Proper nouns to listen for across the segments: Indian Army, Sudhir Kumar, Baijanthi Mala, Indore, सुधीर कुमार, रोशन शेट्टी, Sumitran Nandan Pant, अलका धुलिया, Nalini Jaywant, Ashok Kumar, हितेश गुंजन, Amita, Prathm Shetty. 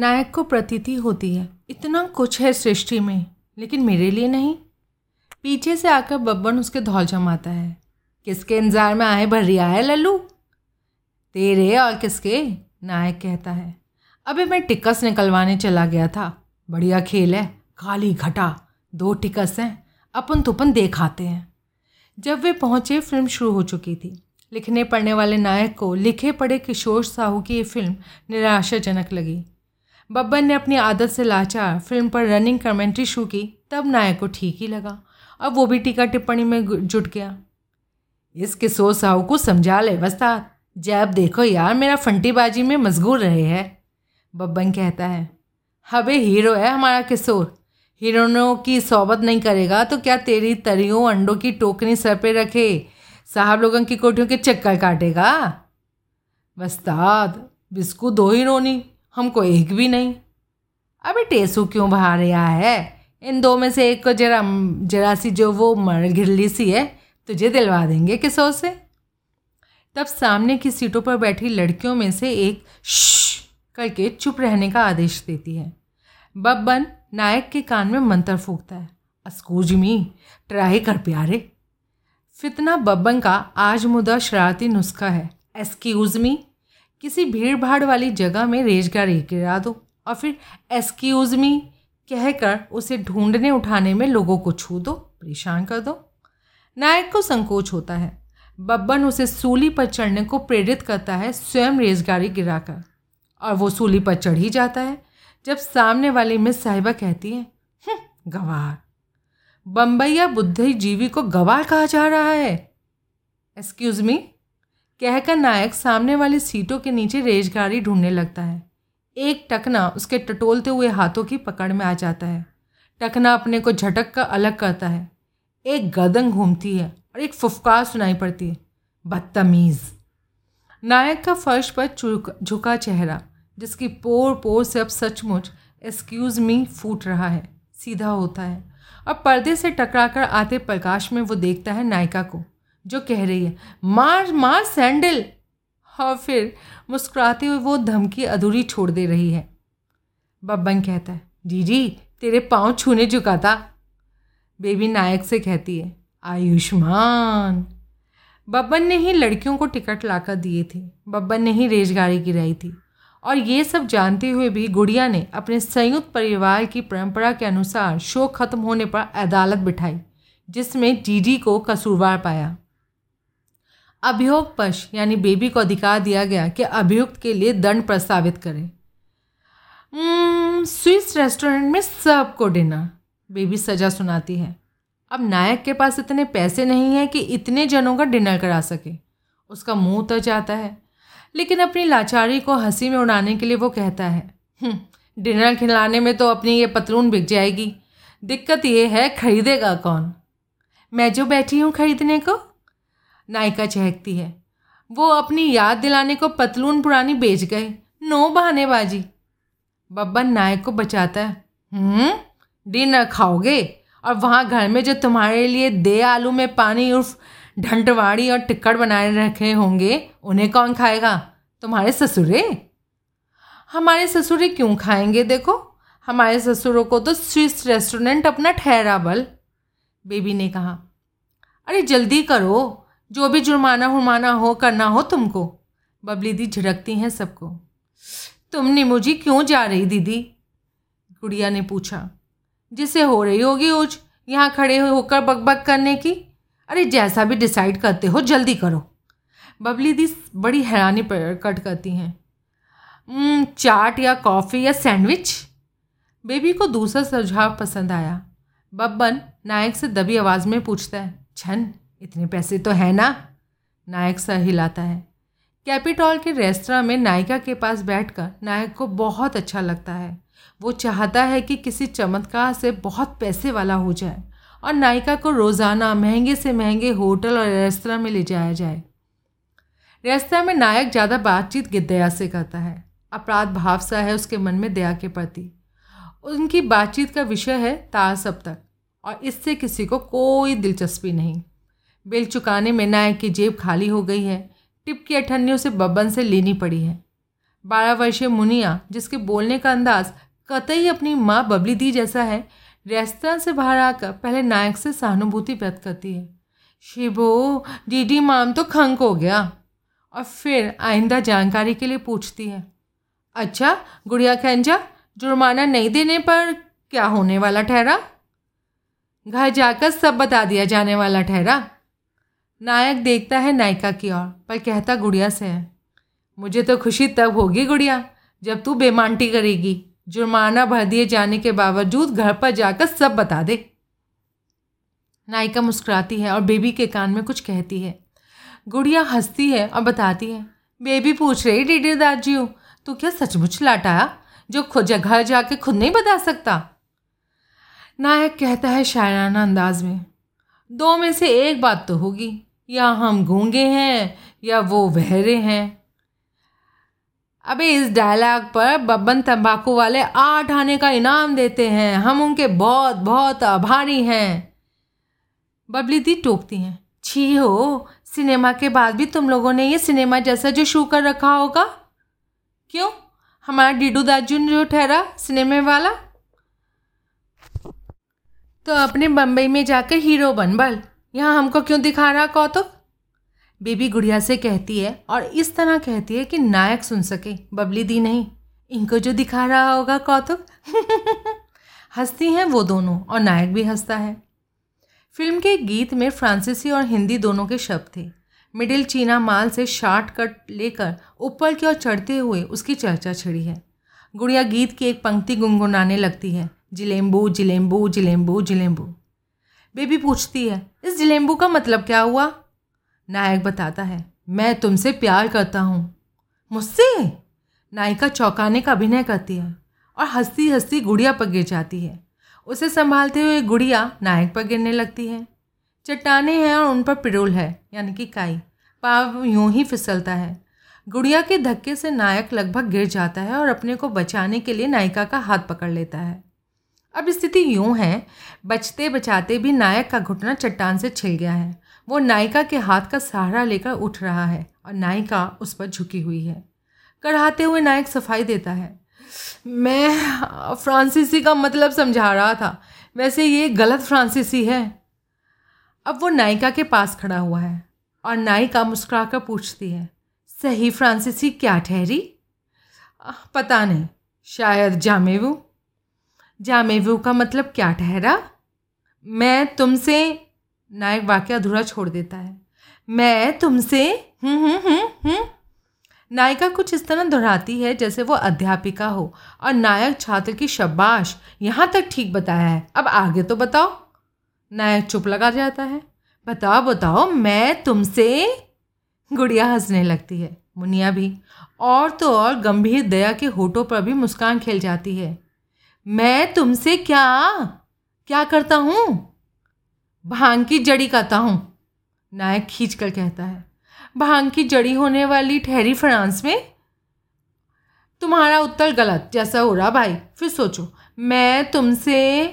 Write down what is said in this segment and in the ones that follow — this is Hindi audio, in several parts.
नायक को प्रतीति होती है। इतना कुछ है सृष्टि में, लेकिन मेरे लिए नहीं। पीछे से आकर बब्बन उसके धौल जमाता है। किसके इंतजार में आए भर रिया है लल्लू? तेरे और किसके, नायक कहता है। अबे मैं टिकस निकलवाने चला गया था। बढ़िया खेल है, खाली घटा, 2 टिकस हैं, अपन तुपन देखाते हैं। जब वे पहुँचे फिल्म शुरू हो चुकी थी। लिखने पढ़ने वाले नायक को लिखे पढ़े किशोर साहू की ये फिल्म निराशाजनक लगी। बब्बन ने अपनी आदत से लाचार फिल्म पर रनिंग कमेंट्री शुरू की। तब नायक को ठीक ही लगा और वो भी टीका टिप्पणी में जुट गया। इस किशोर साहू को समझा ले बस्ता, जब देखो यार मेरा फंटीबाजी में मशगूल रहे है, बब्बन कहता है। हबे हीरो है हमारा किशोर, हीरोइनों की सोबत नहीं करेगा तो क्या तेरी तरियों अंडों की टोकरी सर पे रखे साहब लोगों की कोठियों के चक्कर काटेगा? बस्ताद बिस्कू 2 ही रोनी, हमको एक भी नहीं। अबे टेसू क्यों बहा रहा है? इन 2 में से एक को जरा सी जो वो मर घिरली सी है तुझे दिलवा देंगे किशोर से। तब सामने की सीटों पर बैठी लड़कियों में से एक श्श करके चुप रहने का आदेश देती है। बब्बन नायक के कान में मंत्र फूंकता है, अस्कूज मी ट्राई कर प्यारे। फितना बब्बन का आज मुदा शरारती नुस्खा है, एक्सक्यूज़ मी। किसी भीड़ भाड़ वाली जगह में रेजगार गिरा दो और फिर एक्सक्यूज़ मी कहकर उसे ढूंढने उठाने में लोगों को छू दो, परेशान कर दो। नायक को संकोच होता है। बब्बन उसे सूली पर चढ़ने को प्रेरित करता है, स्वयं रेजगारी गिराकर, और वो सूली पर चढ़ ही जाता है। जब सामने वाली मिस साहिबा कहती है, गवार, बम्बैया बुद्धिजीवी को गवार कहा जा रहा है, एक्सक्यूज मी कहकर नायक सामने वाली सीटों के नीचे रेजगारी ढूंढने लगता है। एक टकना उसके टटोलते हुए हाथों की पकड़ में आ जाता है। टकना अपने को झटक कर अलग करता है। एक गर्दन घूमती है और एक फुफकार सुनाई पड़ती है, बदतमीज़। नायक का फर्श पर झुका चेहरा, जिसकी पोर से अब सचमुच एक्सक्यूज़ मी फूट रहा है, सीधा होता है और पर्दे से टकराकर आते प्रकाश में वो देखता है नायिका को, जो कह रही है, मार मार सैंडल, और फिर मुस्कुराते हुए वो धमकी अधूरी छोड़ दे रही है। बब्बन कहता है, जी तेरे पाँव छूने झुका था, बेबी नायक से कहती है, आयुष्मान। बब्बन ने ही लड़कियों को टिकट लाकर दिए थे, बब्बन ने ही रेजगारी गिराई थी, और ये सब जानते हुए भी गुड़िया ने अपने संयुक्त परिवार की परंपरा के अनुसार शो खत्म होने पर अदालत बिठाई, जिसमें जीजी को कसूरवार पाया। अभियोगपक्ष यानी बेबी को अधिकार दिया गया कि अभियुक्त के लिए दंड प्रस्तावित करे। स्विस रेस्टोरेंट में सबको डिनर, बेबी सजा सुनाती है। अब नायक के पास इतने पैसे नहीं है कि इतने जनों का डिनर करा सके, उसका मुंह उतर जाता है, लेकिन अपनी लाचारी को हंसी में उड़ाने के लिए वो कहता है, डिनर खिलाने में तो अपनी ये पतलून बिक जाएगी, दिक्कत ये है खरीदेगा कौन? मैं जो बैठी हूँ खरीदने को, नायिका चहकती है। वो अपनी याद दिलाने को पतलून पुरानी बेच गए, नो बहानेबाजी। बब्बन नायक को बचाता है, डिनर खाओगे और वहाँ घर में जो तुम्हारे लिए दे आलू में पानी उर्फ ढंटवाड़ी और टिक्कड़ बनाए रखे होंगे उन्हें कौन खाएगा? तुम्हारे ससुरे? हमारे ससुरे क्यों खाएंगे? देखो हमारे ससुरों को तो स्विस रेस्टोरेंट अपना ठहरा बल, बेबी ने कहा। अरे जल्दी करो, जो भी जुर्माना हुर्माना हो करना हो तुमको, बबली दी झिड़कती हैं सबको। तुम निमोजी क्यों जा रही दीदी, गुड़िया ने पूछा, जिसे हो रही होगी ऊँच यहाँ खड़े होकर बकबक करने की। अरे जैसा भी डिसाइड करते हो जल्दी करो, बबली दी बड़ी हैरानी प्रकट करती हैं। चाट या कॉफ़ी या सैंडविच, बेबी को दूसरा सुझाव पसंद आया। बब्बन नायक से दबी आवाज़ में पूछता है, छन इतने पैसे तो है ना? नायक सर हिलाता है। कैपिटॉल के रेस्तरा में नायिका के पास बैठकर नायक को बहुत अच्छा लगता है। वो चाहता है कि किसी चमत्कार से बहुत पैसे वाला हो जाए और नायिका को रोज़ाना महंगे से महंगे होटल और रेस्तरा में ले जाया जाए। रेस्तरा में नायक ज़्यादा बातचीत दया से करता है। अपराध भाव सा है उसके मन में दया के प्रति। उनकी बातचीत का विषय है तासब तक, और इससे किसी को कोई दिलचस्पी नहीं। बिल चुकाने में नायक की जेब खाली हो गई है, टिप की अठन्नियों से बब्बन से लेनी पड़ी है। 12 वर्षीय मुनिया, जिसके बोलने का अंदाज कतई अपनी माँ बबली दी जैसा है, रेस्तरां से बाहर आकर पहले नायक से सहानुभूति व्यक्त करती है। शिवो, डीडी माम तो खंक हो गया, और फिर आइंदा जानकारी के लिए पूछती है, अच्छा गुड़िया खैंजा, जुर्माना नहीं देने पर क्या होने वाला ठहरा? घर जाकर सब बता दिया जाने वाला ठहरा। नायक देखता है नायिका की ओर, पर कहता गुड़िया से है, मुझे तो खुशी तब होगी गुड़िया जब तू बेमानती करेगी, जुर्माना भर दिए जाने के बावजूद घर पर जाकर सब बता दे। नायिका मुस्कुराती है और बेबी के कान में कुछ कहती है। गुड़िया हंसती है और बताती है, बेबी पूछ रही डीडी दाजियो, तू क्या सचमुच लाटाया जो खुद घर जाके खुद नहीं बता सकता? नायक कहता है शायराना अंदाज में, 2 में से 1 बात तो होगी, या हम गूंगे हैं या वो बहरे हैं। अबे इस डायलॉग पर बब्बन तंबाकू वाले 8 आने का इनाम देते हैं, हम उनके बहुत बहुत आभारी हैं। बबली दी टोकती हैं, छी हो, सिनेमा के बाद भी तुम लोगों ने ये सिनेमा जैसा जो शू कर रखा होगा। क्यों, हमारा डीडू दाजू जो ठहरा सिनेमे वाला तो अपने बम्बई में जाकर हीरो बन बल, यहाँ हमको क्यों दिखा रहा कौतुक? बेबी गुड़िया से कहती है, और इस तरह कहती है कि नायक सुन सके, बबली दी नहीं। इनको जो दिखा रहा होगा कौतुक। हंसती हैं वो दोनों और नायक भी हंसता है। फिल्म के गीत में फ्रांसीसी और हिंदी दोनों के शब्द थे। मिडिल चीना माल से शार्ट कट लेकर ऊपर की ओर चढ़ते हुए उसकी चर्चा छिड़ी है। गुड़िया गीत की एक पंक्ति गुनगुनाने लगती है, जिलेम्बू जिलेम्बू जिलेम्बू जिलेम्बू। बेबी पूछती है, इस जिलेम्बू का मतलब क्या हुआ? नायक बताता है, मैं तुमसे प्यार करता हूँ। मुझसे? नायिका चौंकाने का अभिनय करती है और हंसती हंसती गुड़िया पर गिर जाती है। उसे संभालते हुए गुड़िया नायक पर गिरने लगती है। चट्टाने हैं और उन पर पिरोल है, यानी कि काई। पाव यूं ही फिसलता है। गुड़िया के धक्के से नायक लगभग गिर जाता है और अपने को बचाने के लिए नायिका का हाथ पकड़ लेता है। अब स्थिति यूं है, बचते बचाते भी नायक का घुटना चट्टान से छिल गया है। वो नायिका के हाथ का सहारा लेकर उठ रहा है और नायिका उस पर झुकी हुई है। कड़ाते हुए नायक सफाई देता है, मैं फ्रांसीसी का मतलब समझा रहा था, वैसे ये गलत फ्रांसीसी है। अब वो नायिका के पास खड़ा हुआ है और नायिका मुस्कुरा कर पूछती है, सही फ्रांसीसी क्या ठहरी? पता नहीं, शायद जामेवू। जामेवू का मतलब क्या ठहरा? मैं तुमसे। नायक वाक्य अधूरा छोड़ देता है। मैं तुमसे नायिका कुछ इस तरह दोहराती है जैसे वो अध्यापिका हो और नायक छात्र की शाबाश, यहाँ तक ठीक बताया है, अब आगे तो बताओ। नायक चुप लगा जाता है। बताओ बताओ, मैं तुमसे। गुड़िया हंसने लगती है, मुनिया भी, और तो और गंभीर दया के होठों पर भी मुस्कान खेल जाती है। मैं तुमसे क्या क्या करता हूँ? भांग की जड़ी करता हूँ। नायक खींच कर कहता है, भांग की जड़ी होने वाली ठहरी फ्रांस में? तुम्हारा उत्तर गलत जैसा हो रहा भाई, फिर सोचो। मैं तुमसे।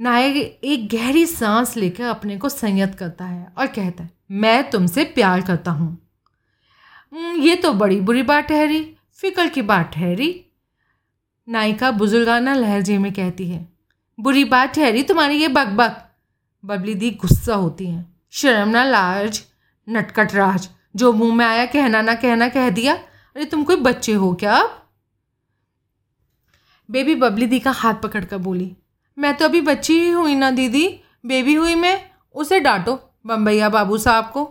नायक एक गहरी सांस लेकर अपने को संयत करता है और कहता है, मैं तुमसे प्यार करता हूँ। ये तो बड़ी बुरी बात ठहरी, फिक्र की बात ठहरी। नायिका बुजुर्गाना लहजे में कहती है, बुरी बात ठहरी तुम्हारी ये बकबक। बबली दी गुस्सा होती है, शर्म ना लाज नटकट राज, जो मुंह में आया कहना ना कहना कह दिया। अरे तुम कोई बच्चे हो क्या? अब बेबी बबली दी का हाथ पकड़ कर बोली, मैं तो अभी बच्ची ही हुई ना दीदी, बेबी हुई मैं, उसे डांटो बम्बैया बाबू साहब को।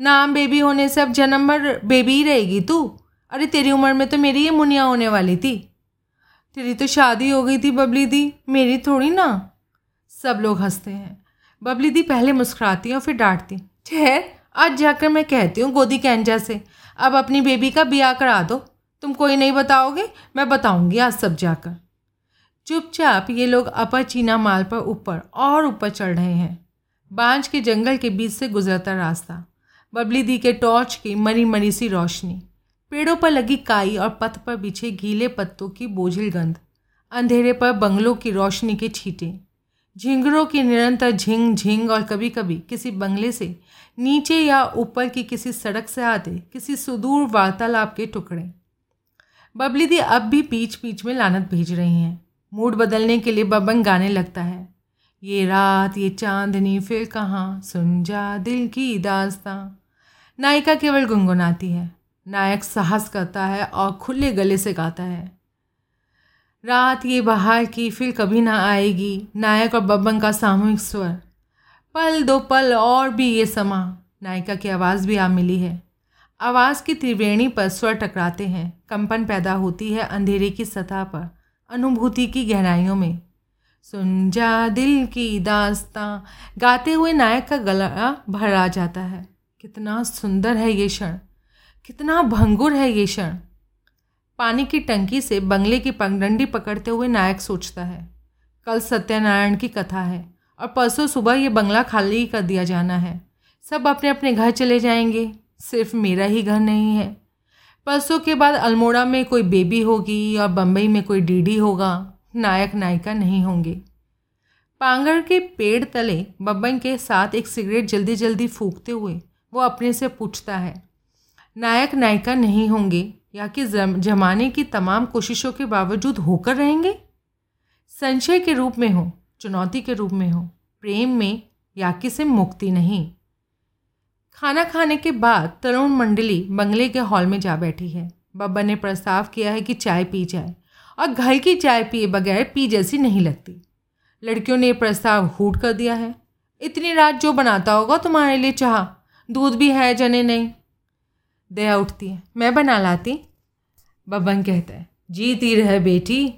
नाम बेबी होने से अब जन्म भर बेबी ही रहेगी तू। अरे तेरी उम्र में तो मेरी ये मुनिया होने वाली थी, तेरी तो शादी हो गई थी बबली दी, मेरी थोड़ी ना। सब लोग हंसते हैं। बबली दी पहले मुस्कुराती है और फिर डांटती, ठहर, आज जाकर मैं कहती हूँ गोदी कैंजा से, अब अपनी बेबी का ब्याह करा दो। तुम कोई नहीं बताओगे, मैं बताऊँगी आज सब जाकर। चुपचाप ये लोग अपर चीना माल पर ऊपर और ऊपर चढ़ रहे हैं। बांझ के जंगल के बीच से गुजरता रास्ता, बबली दी के टॉर्च की मरी मरी सी रोशनी, पेड़ों पर लगी काई और पथ पर बिछे गीले पत्तों की बोझिल गंध, अंधेरे पर बंगलों की रोशनी के छींटे, झिंगरों की निरंतर झिंग झिंग और कभी कभी किसी बंगले से नीचे या ऊपर की किसी सड़क से आते किसी सुदूर वार्तालाप के टुकड़े। बबली दी अब भी बीच बीच में लानत भेज रही हैं। मूड बदलने के लिए बबन गाने लगता है। ये रात ये चांदनी फिर कहाँ, सुन जा दिल की दास्तां। नायिका केवल गुनगुनाती है, नायक साहस करता है और खुले गले से गाता है। रात ये बहार की फिर कभी ना आएगी, नायक और बब्बन का सामूहिक स्वर। पल दो पल और भी ये समा, नायिका की आवाज़ भी आ मिली है। आवाज़ की त्रिवेणी पर स्वर टकराते हैं, कंपन पैदा होती है अंधेरे की सतह पर, अनुभूति की गहराइयों में। सुन जा दिल की दास्तां गाते हुए नायक का गला भर आ जाता है। कितना सुंदर है ये क्षण, कितना भंगुर है ये क्षण। पानी की टंकी से बंगले की पगडंडी पकड़ते हुए नायक सोचता है, कल सत्यनारायण की कथा है और परसों सुबह ये बंगला खाली कर दिया जाना है। सब अपने अपने घर चले जाएंगे, सिर्फ मेरा ही घर नहीं है। परसों के बाद अल्मोड़ा में कोई बेबी होगी और बम्बई में कोई डीडी होगा, नायक नायिका नहीं होंगे। पांगड़ के पेड़ तले बब्बन के साथ एक सिगरेट जल्दी जल्दी फूंकते हुए वो अपने से पूछता है, नायक नायिका नहीं होंगे या कि जमाने की तमाम कोशिशों के बावजूद होकर रहेंगे? संशय के रूप में हो, चुनौती के रूप में हो, प्रेम में याकी से मुक्ति नहीं। खाना खाने के बाद तरुण मंडली बंगले के हॉल में जा बैठी है। बब्बा ने प्रस्ताव किया है कि चाय पी जाए और घर की चाय पिए बगैर पी जैसी नहीं लगती। लड़कियों ने प्रस्ताव हूट कर दिया है। इतनी रात जो बनाता होगा तुम्हारे लिए चाह, दूध भी है जने नहीं। दया उठती है, मैं बना लाती। बब्बन कहता है, जीती रह बेटी।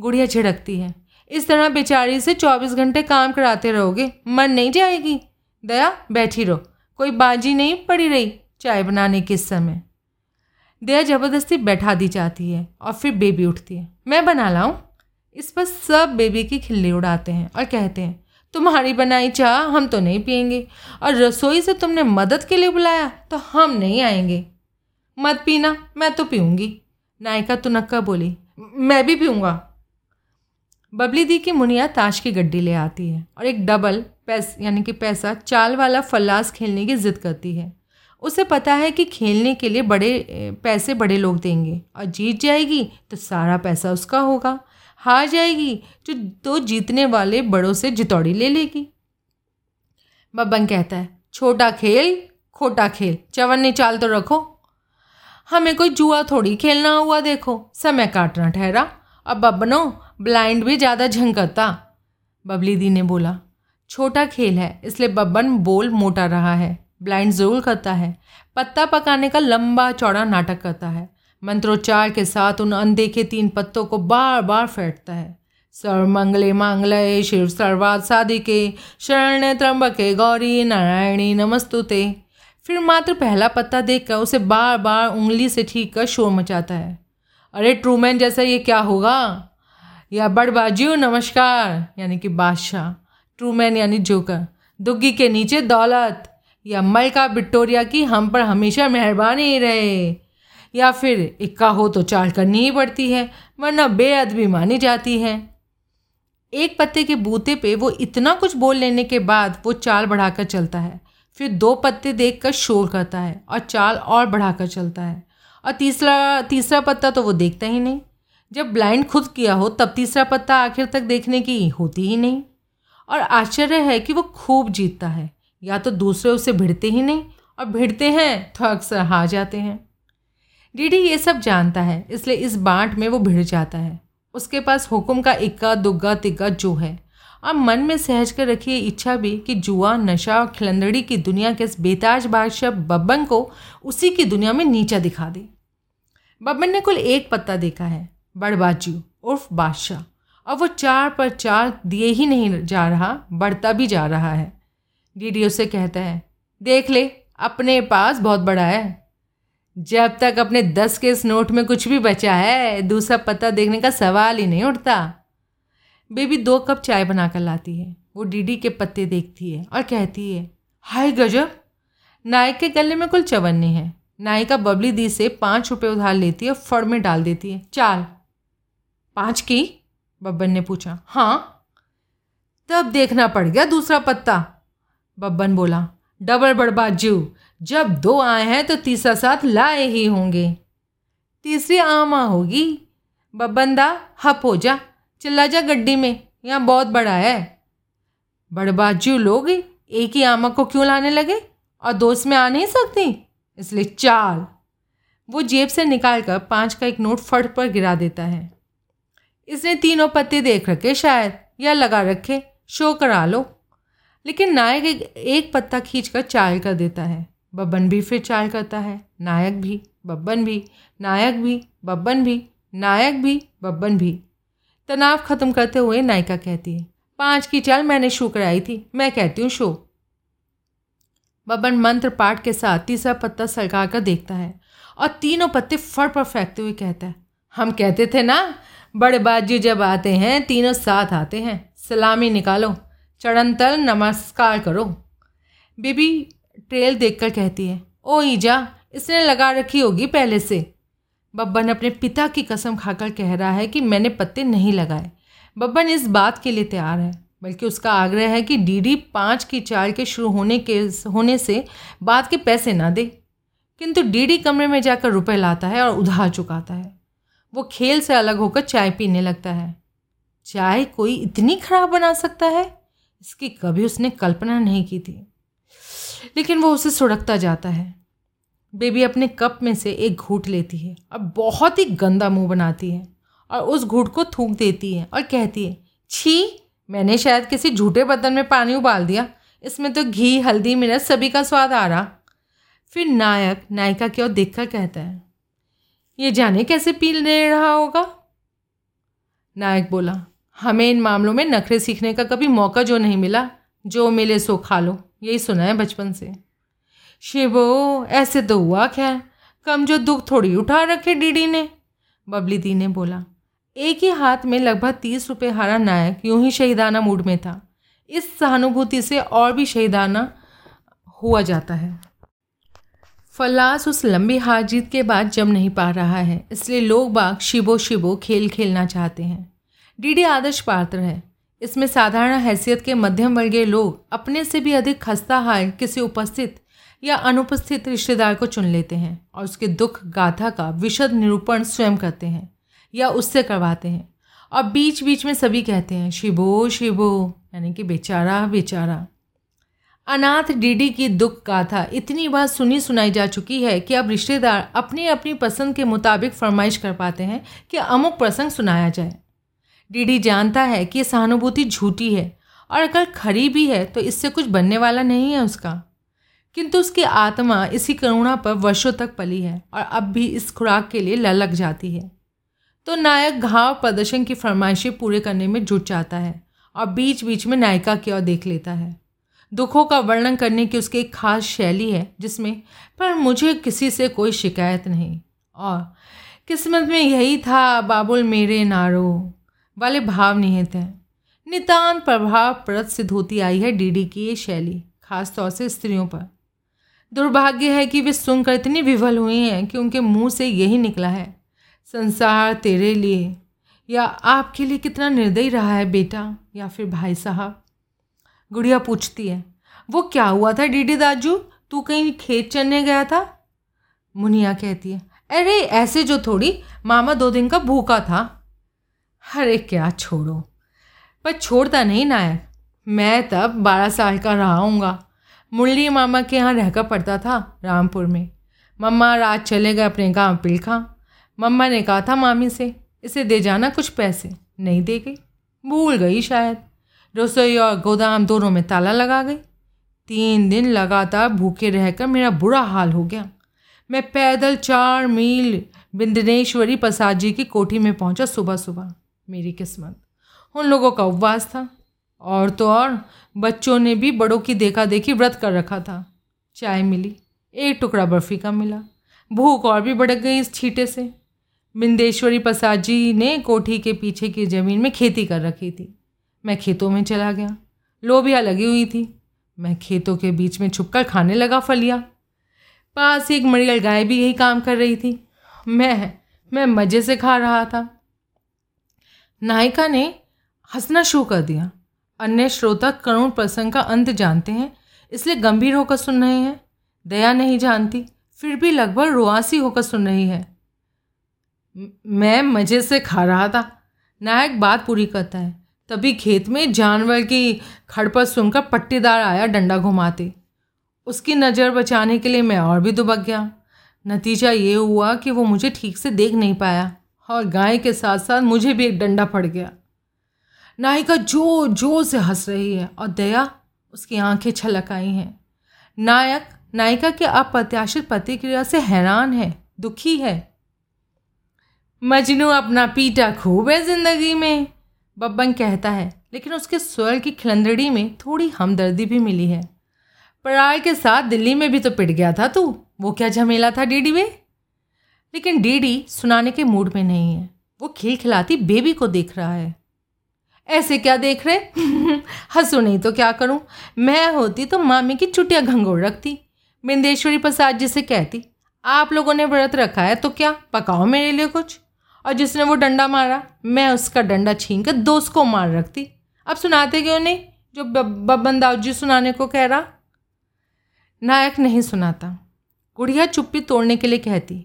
गुड़िया छिड़कती है, इस तरह बेचारी से 24 घंटे काम कराते रहोगे, मन नहीं जाएगी। दया बैठी रहो, कोई बाजी नहीं पड़ी रही चाय बनाने के समय। दया जबरदस्ती बैठा दी जाती है और फिर बेबी उठती है, मैं बना लाऊं। इस पर सब बेबी की खिल्ली उड़ाते हैं और कहते हैं, तुम्हारी बनाई चाह हम तो नहीं पियेंगे, और रसोई से तुमने मदद के लिए बुलाया तो हम नहीं आएंगे। मत पीना, मैं तो पीऊँगी। नायिका तुनक्का बोली, मैं भी पीऊँगा। बबली दी की मुनिया ताश की गड्डी ले आती है और एक डबल पैस यानी कि पैसा चाल वाला फल्लास खेलने की जिद करती है। उसे पता है कि खेलने के लिए बड़े पैसे बड़े लोग देंगे और जीत जाएगी तो सारा पैसा उसका होगा, हार जाएगी तो जीतने वाले बड़ों से जितौड़ी ले लेगी। बब्बन कहता है, छोटा खेल खोटा खेल, चवन्नी चाल तो रखो। हमें कोई जुआ थोड़ी खेलना हुआ, देखो समय काटना ठहरा। अब बब्बनो ब्लाइंड भी ज़्यादा झंकता, बबली दी ने बोला। छोटा खेल है इसलिए बब्बन बोल मोटा रहा है, ब्लाइंड जोल करता है, पत्ता पकाने का लंबा चौड़ा नाटक करता है, मंत्रोच्चार के साथ उन अनदेखे 3 पत्तों को बार बार फेंटता है। सर्वमंगले मांगलय शिव सर्वार्थ साधिके शरण्य त्र्यंबके गौरी नारायणी नमस्तुते। फिर मात्र पहला पत्ता देखकर उसे बार बार उंगली से ठीक कर शोर मचाता है, अरे ट्रूमैन जैसा ये क्या होगा, या बड़बाजियो नमस्कार यानी कि बादशाह, ट्रूमैन यानी जोकर, दुग्गी के नीचे दौलत, या मलका विक्टोरिया की हम पर हमेशा मेहरबानी रहे, या फिर इक्का हो तो चाल करनी ही पड़ती है वरना बेअदबी मानी जाती है। एक पत्ते के बूते पे वो इतना कुछ बोल लेने के बाद वो चाल बढ़ाकर चलता है, फिर 2 पत्ते देखकर शोर करता है और चाल और बढ़ाकर चलता है, और तीसरा पत्ता तो वो देखता ही नहीं। जब ब्लाइंड खुद किया हो तब तीसरा पत्ता आखिर तक देखने की होती ही नहीं। और आश्चर्य है कि वो खूब जीतता है, या तो दूसरे उसे भिड़ते ही नहीं, और भिड़ते हैं तो अक्सर हार जाते हैं। डीडी ये सब जानता है इसलिए इस बांट में वो भिड़ जाता है। उसके पास हुक्म का इक्का दुग्गा तिक्का जो है, और मन में सहज कर रखी ये इच्छा भी कि जुआ नशा और खिलंदड़ी की दुनिया के इस बेताज बादशाह बब्बन को उसी की दुनिया में नीचा दिखा दे। बब्बन ने कुल 1 पत्ता देखा है, बड़बाजू उर्फ बादशाह, और वो 4 पर 4 दिए ही नहीं जा रहा, बढ़ता भी जा रहा है। डीडी उसे कहता है, देख ले अपने पास बहुत बड़ा है। जब तक अपने 10 के इस नोट में कुछ भी बचा है दूसरा पत्ता देखने का सवाल ही नहीं उठता। बेबी 2 कप चाय बना कर लाती है। वो डीडी के पत्ते देखती है और कहती है, हाय गजब। नायक के गले में कुल 54 है। नायिका बबली दी से 5 रुपये उधार लेती है और फड़ में डाल देती है। चाल 5 की? बब्बन ने पूछा। हाँ। तब देखना पड़ गया दूसरा पत्ता। बब्बन बोला, डबल बड़बाजू, जब दो आए हैं तो तीसरा साथ लाए ही होंगे। तीसरी आमा होगी। बब्बंदा हप हो जा, चिल्ला जा गड्डी में, यहाँ बहुत बड़ा है। बड़बाजू लोग एक ही आमा को क्यों लाने लगे और दोस्त में आ नहीं सकती, इसलिए चाल। वो जेब से निकालकर 5 का एक नोट फट पर गिरा देता है। इसने तीनों पत्ते देख रखे शायद या लगा रखे, शो करा लो। लेकिन नायक एक पत्ता खींचकर चाल कर देता है। बब्बन भी फिर चाल करता है, नायक भी, बब्बन भी, नायक भी, बब्बन भी, नायक भी, बब्बन भी। तनाव ख़त्म करते हुए नायिका कहती है, 5 की चाल मैंने शो कराई थी, मैं कहती हूँ शो। बब्बन मंत्र पाठ के साथ तीसरा पत्ता सलका कर देखता है और तीनों पत्ते फट पर फेंकते हुए कहता है, हम कहते थे ना बड़े बाजू जब आते हैं तीनों साथ आते हैं, सलामी निकालो, चढ़नतल नमस्कार करो। बेबी ट्रेल देखकर कहती है, ओ ईजा, इसने लगा रखी होगी पहले से। बब्बन अपने पिता की कसम खाकर कह रहा है कि मैंने पत्ते नहीं लगाए। बब्बन इस बात के लिए तैयार है, बल्कि उसका आग्रह है कि डीडी 5 की चाल के शुरू होने से बाद के पैसे ना दे। किंतु डीडी कमरे में जाकर रुपए लाता है और उधार चुकाता है। वो खेल से अलग होकर चाय पीने लगता है। चाय कोई इतनी खराब बना सकता है, इसकी कभी उसने कल्पना नहीं की थी। लेकिन वो उसे सुड़कता जाता है। बेबी अपने कप में से एक घूंट लेती है और बहुत ही गंदा मुंह बनाती है और उस घूंट को थूक देती है और कहती है, छी, मैंने शायद किसी झूठे बर्तन में पानी उबाल दिया, इसमें तो घी हल्दी मिर्च सभी का स्वाद आ रहा। फिर नायक नायिका की ओर देखकर कहता है, ये जाने कैसे पी ले रहा होगा। नायक बोला, हमें इन मामलों में नखरे सीखने का कभी मौका जो नहीं मिला, जो मिले सो खा लो, यही सुना है बचपन से। शिवो, ऐसे तो हुआ, खैर कम जो दुख थोड़ी उठा रखे डीडी ने। बबली दी ने बोला। एक ही हाथ में लगभग 30 रुपये हारा नायक यूं ही शहीदाना मूड में था। इस सहानुभूति से और भी शहीदाना हुआ जाता है। फलास उस लंबी हार जीत के बाद जम नहीं पा रहा है, इसलिए लोग बाग शिवो शिवो खेल खेलना चाहते हैं। डीडी आदर्श पात्र है। इसमें साधारण हैसियत के मध्यम वर्गीय लोग अपने से भी अधिक खस्ता हाल किसी उपस्थित या अनुपस्थित रिश्तेदार को चुन लेते हैं और उसके दुख गाथा का विशद निरूपण स्वयं करते हैं या उससे करवाते हैं। और बीच बीच में सभी कहते हैं, शिवो शिवो, यानी कि बेचारा बेचारा। अनाथ डीडी की दुख गाथा इतनी बार सुनी सुनाई जा चुकी है कि अब रिश्तेदार अपनी अपनी पसंद के मुताबिक फरमाइश कर पाते हैं कि अमुक प्रसंग सुनाया जाए। डीडी जानता है कि सहानुभूति झूठी है और अगर खरी भी है तो इससे कुछ बनने वाला नहीं है उसका। किंतु उसकी आत्मा इसी करुणा पर वर्षों तक पली है और अब भी इस खुराक के लिए ललक जाती है। तो नायक घाव प्रदर्शन की फरमाइशें पूरे करने में जुट जाता है और बीच बीच में नायिका की ओर देख लेता है। दुखों का वर्णन करने की उसकी एक खास शैली है जिसमें, पर मुझे किसी से कोई शिकायत नहीं और किस्मत में यही था बाबुल मेरे नारो वाले भाव निहित हैं। नितान प्रभाव परत सिद्ध होती आई है डीडी की ये शैली, खासतौर से स्त्रियों पर। दुर्भाग्य है कि वे सुनकर इतनी विफल हुई हैं कि उनके मुंह से यही निकला है, संसार तेरे लिए या आपके लिए कितना निर्दयी रहा है बेटा, या फिर भाई साहब। गुड़िया पूछती है, वो क्या हुआ था डीडी दाजू, तू कहीं खेत चरने गया था। मुनिया कहती है, अरे ऐसे जो थोड़ी, मामा 2 दिन का भूखा था। अरे क्या छोड़ो, पर छोड़ता नहीं नायक। मैं तब 12 साल का रहा हूँगा, मुरली मामा के यहाँ रहकर पड़ता था रामपुर में। मम्मा रात चले गए अपने गाँव पिलखा। मम्मा ने कहा था मामी से, इसे दे जाना कुछ पैसे, नहीं दे गई, भूल गई शायद, रसोई और गोदाम दोनों में ताला लगा गई। 3 दिन लगातार भूखे रहकर मेरा बुरा हाल हो गया। मैं पैदल 4 मील बिंदनेश्वरी प्रसाद जी की कोठी में पहुंचा सुबह सुबह। मेरी किस्मत, उन लोगों का उपवास था और तो और बच्चों ने भी बड़ों की देखा देखी व्रत कर रखा था। चाय मिली, एक टुकड़ा बर्फ़ी का मिला, भूख और भी भड़क गई इस छींटे से। बिंदेश्वरी प्रसाद जी ने कोठी के पीछे की ज़मीन में खेती कर रखी थी। मैं खेतों में चला गया, लोबिया लगी हुई थी, मैं खेतों के बीच में छुपकर खाने लगा फलिया। पास एक मरियल गाय भी यही काम कर रही थी। मैं मज़े से खा रहा था। नायिका ने हंसना शुरू कर दिया। अन्य श्रोता करुण प्रसंग का अंत जानते हैं, इसलिए गंभीर होकर सुन रहे हैं। दया नहीं जानती, फिर भी लगभग रुआसी होकर सुन रही है। मैं मज़े से खा रहा था। नायक बात पूरी करता है, तभी खेत में जानवर की खड़पट सुनकर पट्टीदार आया डंडा घुमाते। उसकी नज़र बचाने के लिए मैं और भी दुबक गया। नतीजा ये हुआ कि वो मुझे ठीक से देख नहीं पाया और गाय के साथ साथ मुझे भी एक डंडा पड़ गया। नायिका जोर जोर से हंस रही है और दया, उसकी आंखें छलक आई हैं। नायक नायिका के अप्रत्याशित प्रतिक्रिया से हैरान है, दुखी है। मजनू अपना पीटा खूब है जिंदगी में, बब्बन कहता है, लेकिन उसके स्वर की खिलंदड़ी में थोड़ी हमदर्दी भी मिली है। पराय के साथ दिल्ली में भी तो पिट गया था तू, वो क्या झमेला था डीडी में। लेकिन डीडी सुनाने के मूड में नहीं है, वो खिलखिलाती बेबी को देख रहा है। ऐसे क्या देख रहे, हंसो नहीं तो क्या करूं। मैं होती तो मामी की चुटिया घंगोर रखती, बिंदेश्वरी प्रसाद जी से कहती आप लोगों ने व्रत रखा है तो क्या पकाओ मेरे लिए कुछ, और जिसने वो डंडा मारा मैं उसका डंडा छीन कर दोस्त को मार रखती। अब सुनाते क्यों नहीं जो बब्बन दाऊ जी सुनाने को कह रहा। नायक नहीं सुनाता। गुड़िया चुप्पी तोड़ने के लिए कहती,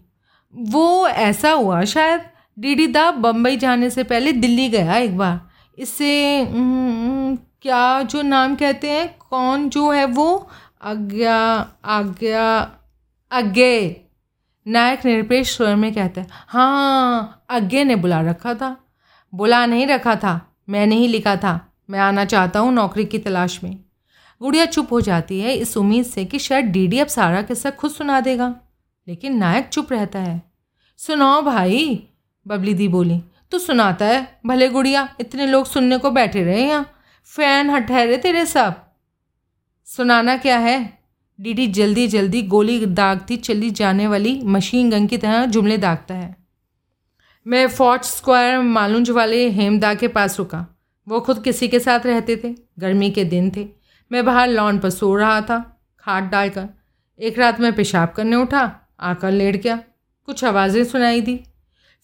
वो ऐसा हुआ शायद डीडी दा बम्बई जाने से पहले दिल्ली गया एक बार, इसे क्या जो नाम कहते हैं, कौन जो है वो आज्ञा आज्ञा आगे, नायक निरपेक्ष स्वर में कहता है, हाँ आज्ञा ने बुला रखा था। बुला नहीं रखा था, मैंने ही लिखा था, मैं आना चाहता हूँ नौकरी की तलाश में। गुड़िया चुप हो जाती है इस उम्मीद से कि शायद डीडी अब सारा किस्सा खुद सुना देगा, लेकिन नायक चुप रहता है। सुनाओ भाई, बबली दी बोली, तो सुनाता है भले गुड़िया, इतने लोग सुनने को बैठे रहे यहाँ, फैन हठहरे तेरे सब। सुनाना क्या है, डीडी जल्दी जल्दी गोली दागती चली जाने वाली मशीन गन की तरह जुमले दागता है। मैं फोर्ट स्क्वायर मालूंज वाले हेमदा के पास रुका। वो खुद किसी के साथ रहते थे, गर्मी के दिन थे। मैं बाहर लॉन पर सो रहा था खाट डालकर। एक रात मैं पेशाब करने उठा, आकर लेट गया। कुछ आवाज़ें सुनाई दी।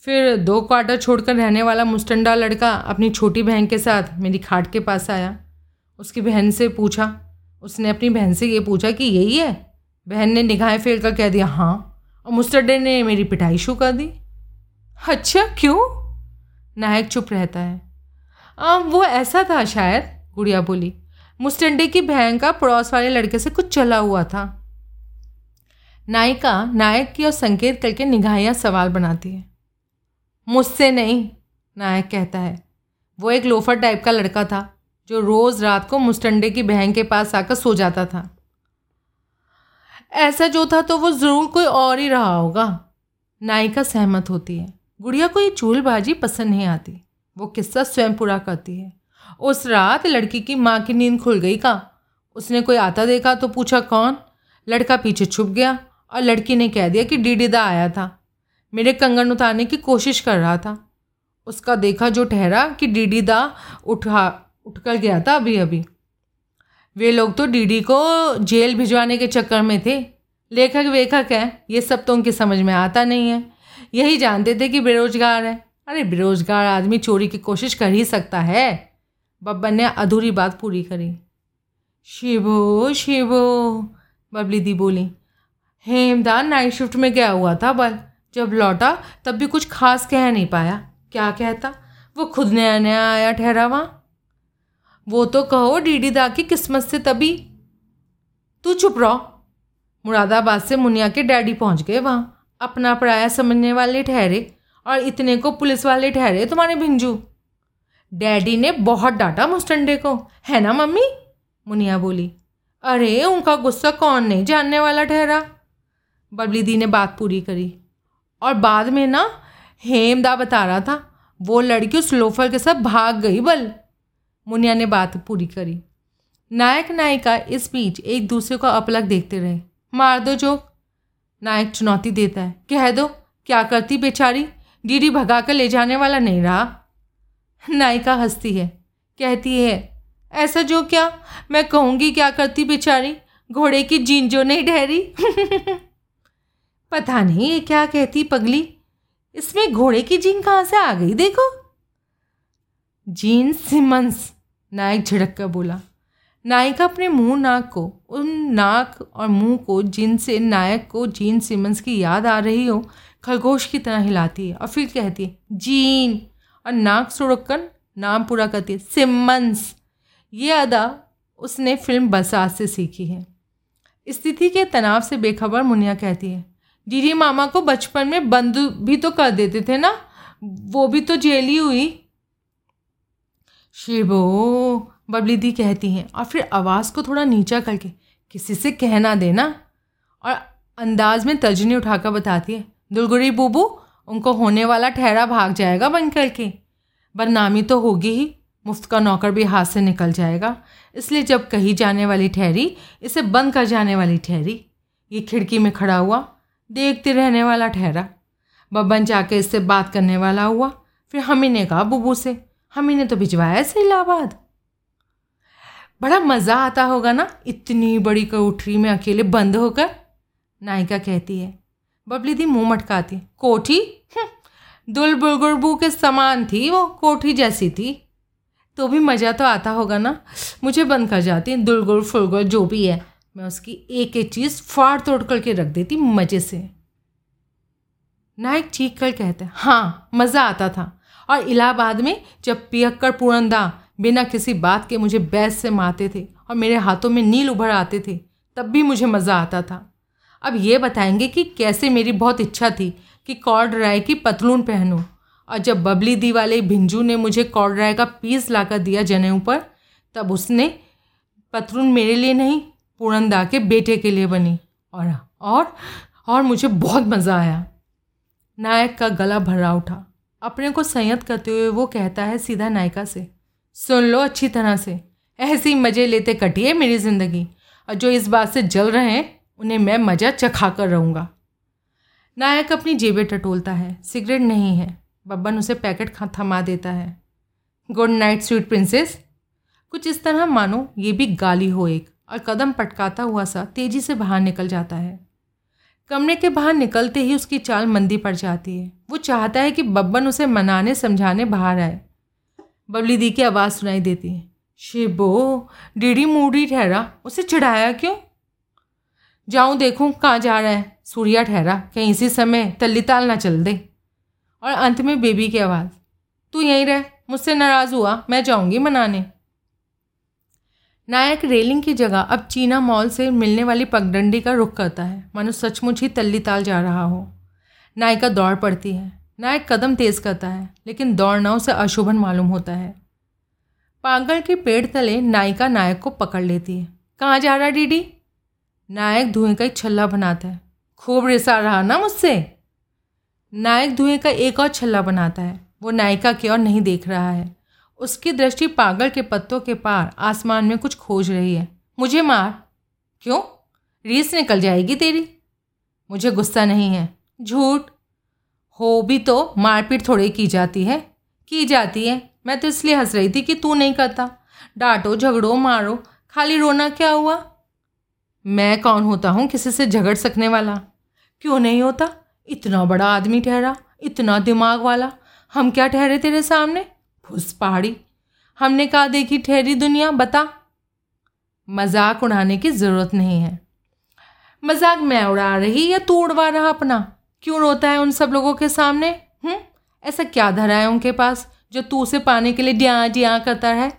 फिर 2 क्वार्टर छोड़कर रहने वाला मुस्टंडा लड़का अपनी छोटी बहन के साथ मेरी खाट के पास आया। उसकी बहन से पूछा, उसने अपनी बहन से ये पूछा कि यही है। बहन ने निगाहें फेर कर कह दिया हाँ, और मुस्टंडे ने मेरी पिटाई शुरू कर दी। अच्छा क्यों, नायक चुप रहता है। वो ऐसा था शायद, गुड़िया बोली, मुस्टंडे की बहन का पड़ोस वाले लड़के से कुछ चला हुआ था। नायिका नायक की ओर संकेत करके निगाहें सवाल बनाती है। मुझसे नहीं, नायक कहता है, वो एक लोफर टाइप का लड़का था जो रोज़ रात को मुस्टंडे की बहन के पास आकर सो जाता था। ऐसा जो था तो वो ज़रूर कोई और ही रहा होगा, नायिका सहमत होती है। गुड़िया को ये चूलबाजी पसंद नहीं आती, वो किस्सा स्वयं पूरा करती है। उस रात लड़की की माँ की नींद खुल गई का, उसने कोई आता देखा तो पूछा कौन, लड़का पीछे छुप गया और लड़की ने कह दिया कि डीडीदा आया था, मेरे कंगन उतारने की कोशिश कर रहा था। उसका देखा जो ठहरा कि डीडीदा उठकर गया था अभी अभी। वे लोग तो डीडी को जेल भिजवाने के चक्कर में थे। लेखक वेखक हैं, ये सब तो उनकी समझ में आता नहीं है। यही जानते थे कि बेरोजगार है। अरे बेरोजगार आदमी चोरी की कोशिश कर ही सकता है, बब्बन ने अधूरी बात पूरी करी। शिवो शिवो, बबली दी बोली, हेमदार नाइट शिफ्ट में गया हुआ था बल, जब लौटा तब भी कुछ खास कह नहीं पाया। क्या कहता, वो खुद नया नया आया ठहरा वहाँ। वो तो कहो डीडी दा की किस्मत से तभी। तू चुप रहो। मुरादाबाद से मुनिया के डैडी पहुँच गए वहाँ, अपना पराया समझने वाले ठहरे और इतने को पुलिस वाले ठहरे तुम्हारे भिंजू। डैडी ने बहुत डांटा मुस्टंडे को, है ना मम्मी, मुनिया बोली। अरे उनका गुस्सा कौन नहीं जानने वाला ठहरा, बबली दी ने बात पूरी करी। और बाद में ना हेमदा बता रहा था वो लड़की उस लोफर के साथ भाग गई बल, मुनिया ने बात पूरी करी। नायक नायिका इस बीच एक दूसरे को अपलक देखते रहे। मार दो जोक, नायक चुनौती देता है, कह दो क्या करती बेचारी, डीडी भगा कर ले जाने वाला नहीं रहा। नायिका हंसती है, कहती है ऐसा जो क्या, मैं कहूँगी क्या करती बेचारी, घोड़े की जीन जो नहीं ठहरी। पता नहीं ये क्या कहती पगली, इसमें घोड़े की जीन कहाँ से आ गई। देखो जीन सिमंस, नायक झिड़क कर बोला। नायिका अपने मुंह नाक को उन नाक और मुंह को जिनसे नायक को जीन सिमंस की याद आ रही हो खरगोश की तरह हिलाती है और फिर कहती है जीन, और नाक सुड़ककर नाम पूरा करती है सिमंस। ये अदा उसने फिल्म बरसात से सीखी है। स्थिति के तनाव से बेखबर मुनिया कहती है, दीदी मामा को बचपन में बंद भी तो कर देते थे ना, वो भी तो जेल ही हुई। शिवो, बबली दी कहती हैं और फिर आवाज़ को थोड़ा नीचा करके किसी से कहना देना, और अंदाज में तर्जनी उठाकर बताती है दुलगुरी बूबू उनको होने वाला ठहरा भाग जाएगा, बंद करके बदनामी तो होगी ही, मुफ्त का नौकर भी हाथ से निकल जाएगा, इसलिए जब कही जाने वाली ठहरी इसे बंद कर जाने वाली ठहरी। ये खिड़की में खड़ा हुआ, देखते रहने वाला ठहरा, बब्बन जाके इससे बात करने वाला हुआ, फिर हमी ने कहा बुबू से, हमी ने तो भिजवाया इसे इलाहाबाद। बड़ा मज़ा आता होगा ना इतनी बड़ी कोठरी में अकेले बंद होकर, नायिका कहती है। बबली दी मुँह मटकाती, कोठी दुल बुलगुरबू के समान थी वो, कोठी जैसी थी। तो भी मज़ा तो आता होगा ना, मुझे बंद कर जाती दुलगुर फुलगुर जो भी है, मैं उसकी एक एक चीज़ फाड़ तोड़ करके रख देती मज़े से। नायक चीख कर कहते हैं, हाँ मज़ा आता था, और इलाहाबाद में जब पियक्कर पुरंदा बिना किसी बात के मुझे बैस से मारते थे और मेरे हाथों में नील उभर आते थे, तब भी मुझे मज़ा आता था। अब ये बताएंगे कि कैसे मेरी बहुत इच्छा थी कि कॉर्डराय की पतलून पहनूं, और जब बबली दी वाले भिंजू ने मुझे कॉर्डराय का पीस लाकर दिया जनेऊ पर, तब उसने पतलून मेरे लिए नहीं पुरंदा के बेटे के लिए बनी, और मुझे बहुत मज़ा आया। नायक का गला भरा उठा। अपने को संयत करते हुए वो कहता है सीधा नायिका से, सुन लो अच्छी तरह से, ऐसे ही मज़े लेते कटिए मेरी ज़िंदगी, और जो इस बात से जल रहे हैं उन्हें मैं मज़ा चखा कर रहूँगा। नायक अपनी जेबें टटोलता है, सिगरेट नहीं है। बब्बन उसे पैकेट थमा देता है। गुड नाइट स्वीट प्रिंसेस, कुछ इस तरह मानो ये भी गाली हो एक, और कदम पटकाता हुआ सा तेज़ी से बाहर निकल जाता है। कमरे के बाहर निकलते ही उसकी चाल मंदी पड़ जाती है। वो चाहता है कि बब्बन उसे मनाने समझाने बाहर आए। बबली दी की आवाज़ सुनाई देती है, शिबो डीडी मूडी ठहरा, उसे चिढ़ाया क्यों? जाऊं देखूं कहाँ जा रहा है, सूर्या ठहरा कहीं इसी समय तल्ली ताल ना चल दे। और अंत में बेबी की आवाज़, तू यहीं रह, मुझसे नाराज़ हुआ, मैं जाऊंगी मनाने। नायक रेलिंग की जगह अब चीना मॉल से मिलने वाली पगडंडी का रुख करता है, मानो सचमुच ही तल्ली ताल जा रहा हो। नायिका दौड़ पड़ती है। नायक कदम तेज़ करता है, लेकिन दौड़ना उसे अशुभन मालूम होता है। पागल के पेड़ तले नायिका नायक को पकड़ लेती है। कहाँ जा रहा डीडी? नायक धुएं का एक छल्ला बनाता है। खूब रिसा रहा ना मुझसे। नायक धुएं का एक और छल्ला बनाता है। वो नायिका की ओर नहीं देख रहा है, उसकी दृष्टि पागल के पत्तों के पार आसमान में कुछ खोज रही है। मुझे मार। क्यों? रीस निकल जाएगी तेरी। मुझे गुस्सा नहीं है। झूठ। हो भी तो मारपीट थोड़ी की जाती है। मैं तो इसलिए हंस रही थी कि तू नहीं करता। डांटो, झगड़ो, मारो, खाली रोना क्या हुआ? मैं कौन होता हूँ किसी से झगड़ सकने वाला? क्यों नहीं होता? इतना बड़ा आदमी ठहरा, इतना दिमाग वाला, हम क्या ठहरे तेरे सामने? फुस पहाड़ी। हमने कहा देखी ठहरी दुनिया, बता। मजाक उड़ाने की ज़रूरत नहीं है। मजाक मैं उड़ा रही या तू उड़वा रहा अपना? क्यों रोता है उन सब लोगों के सामने? ऐसा क्या धरा है उनके पास जो तू उसे पाने के लिए डिया डिया करता है?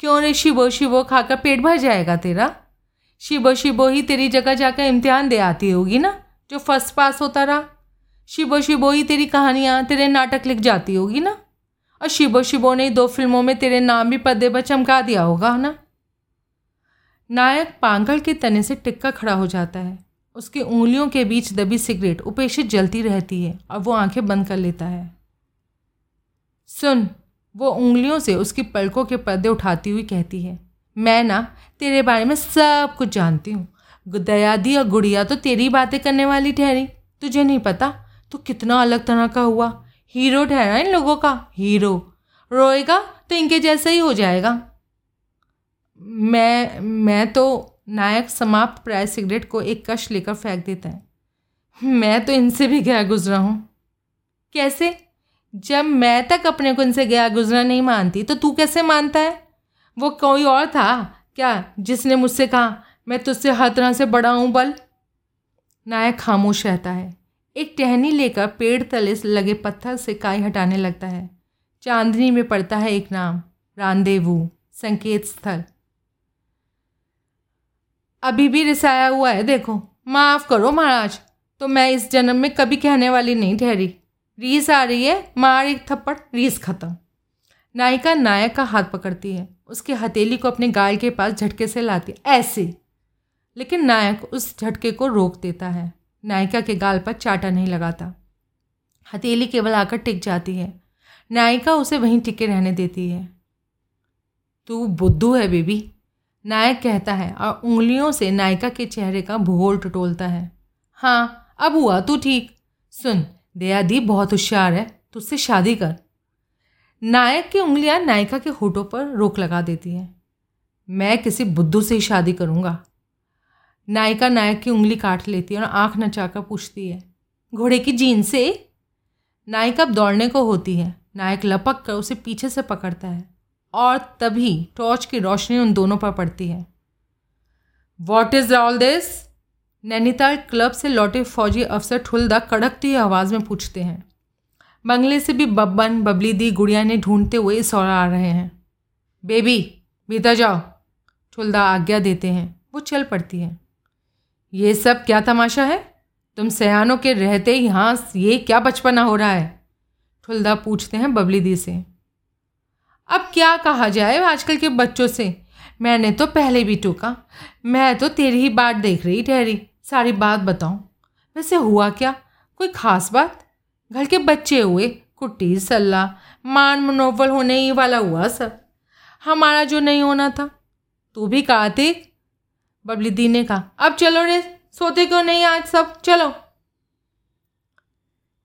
क्यों रे शिबो शिबो खाकर पेट भर जाएगा तेरा? शिबो शिबो ही तेरी जगह जाकर इम्तिहान दे आती होगी ना, जो फर्स्ट पास होता रहा। शिबो शिबो ही तेरी कहानियाँ, तेरे नाटक लिख जाती होगी ना, और शिबो शिबो ने 2 फिल्मों में तेरे नाम भी पर्दे पर चमका दिया होगा ना। नायक पागल के तने से टिक्का खड़ा हो जाता है। उसकी उंगलियों के बीच दबी सिगरेट उपेक्षित जलती रहती है और वो आंखें बंद कर लेता है। सुन, वो उंगलियों से उसकी पलकों के पर्दे उठाती हुई कहती है, मैं ना तेरे बारे में सब कुछ जानती हूँ। दयादी और गुड़िया तो तेरी बातें करने वाली ठहरी। तुझे नहीं पता तो कितना अलग तरह का हुआ। हीरो ठहरा इन लोगों का। हीरो रोएगा तो इनके जैसा ही हो जाएगा। मैं तो नायक समाप्त प्राय सिगरेट को एक कश लेकर फेंक देता है। मैं तो इनसे भी गया गुजरा हूँ। कैसे? जब मैं तक अपने को इनसे गया गुजरा नहीं मानती तो तू कैसे मानता है? वो कोई और था क्या जिसने मुझसे कहा मैं तुझसे हर तरह से बड़ा हूँ बल? नायक खामोश रहता है। एक टहनी लेकर पेड़ तले लगे पत्थर से काई हटाने लगता है। चांदनी में पड़ता है एक नाम, रांदेवू, संकेत स्थल। अभी भी रिसाया हुआ है देखो। माफ़ करो महाराज, तो मैं इस जन्म में कभी कहने वाली नहीं ठहरी। रीस आ रही है, मार एक थप्पड़, रीस खत्म। नायिका नायक का हाथ पकड़ती है, उसके हथेली को अपने गाल के पास झटके से लाती है, ऐसे। लेकिन नायक उस झटके को रोक देता है। नायिका के गाल पर चाटा नहीं लगाता, हथेली केवल आकर टिक जाती है। नायिका उसे वहीं टिके रहने देती है। तू बुद्धू है बेबी, नायक कहता है और उंगलियों से नायिका के चेहरे का भूगोल टटोलता है। हाँ, अब हुआ तू ठीक। सुन, दयादी बहुत होशियार है, तुझसे शादी कर। नायक की उंगलियां नायिका के होठों पर रोक लगा देती है। मैं किसी बुद्धू से ही शादी करूँगा। नायिका नायक की उंगली काट लेती है और आँख नचाकर पूछती है, घोड़े की जीन से? नायिका अब दौड़ने को होती है। नायक लपक कर उसे पीछे से पकड़ता है और तभी टॉर्च की रोशनी उन दोनों पर पड़ती है। What is all this? Nainital club से लौटे फौजी अफसर ठुल्दा कड़कती आवाज़ में पूछते हैं। बंगले से भी बब्बन, बबली दी, गुड़िया ने ढूंढते हुए इस ओर आ रहे हैं। बेबी भीतर जाओ, ठुल्दा आज्ञा देते हैं। वो चल पड़ती है। ये सब क्या तमाशा है? तुम सयानों के रहते ही यहाँ ये क्या बचपना हो रहा है? ठुल्दा पूछते हैं बबली दी से। अब क्या कहा जाए आजकल के बच्चों से? मैंने तो पहले भी टोका। मैं तो तेरी ही बात देख रही ठहरी। सारी बात बताऊं, वैसे हुआ क्या? कोई ख़ास बात? घर के बच्चे हुए, कुट्टी सल्ला, मान मनोबल होने ही वाला हुआ सब। हमारा जो नहीं होना था। तू भी कार्तिक, बबली दी ने कहा। अब चलो रे, सोते क्यों नहीं आज सब? चलो।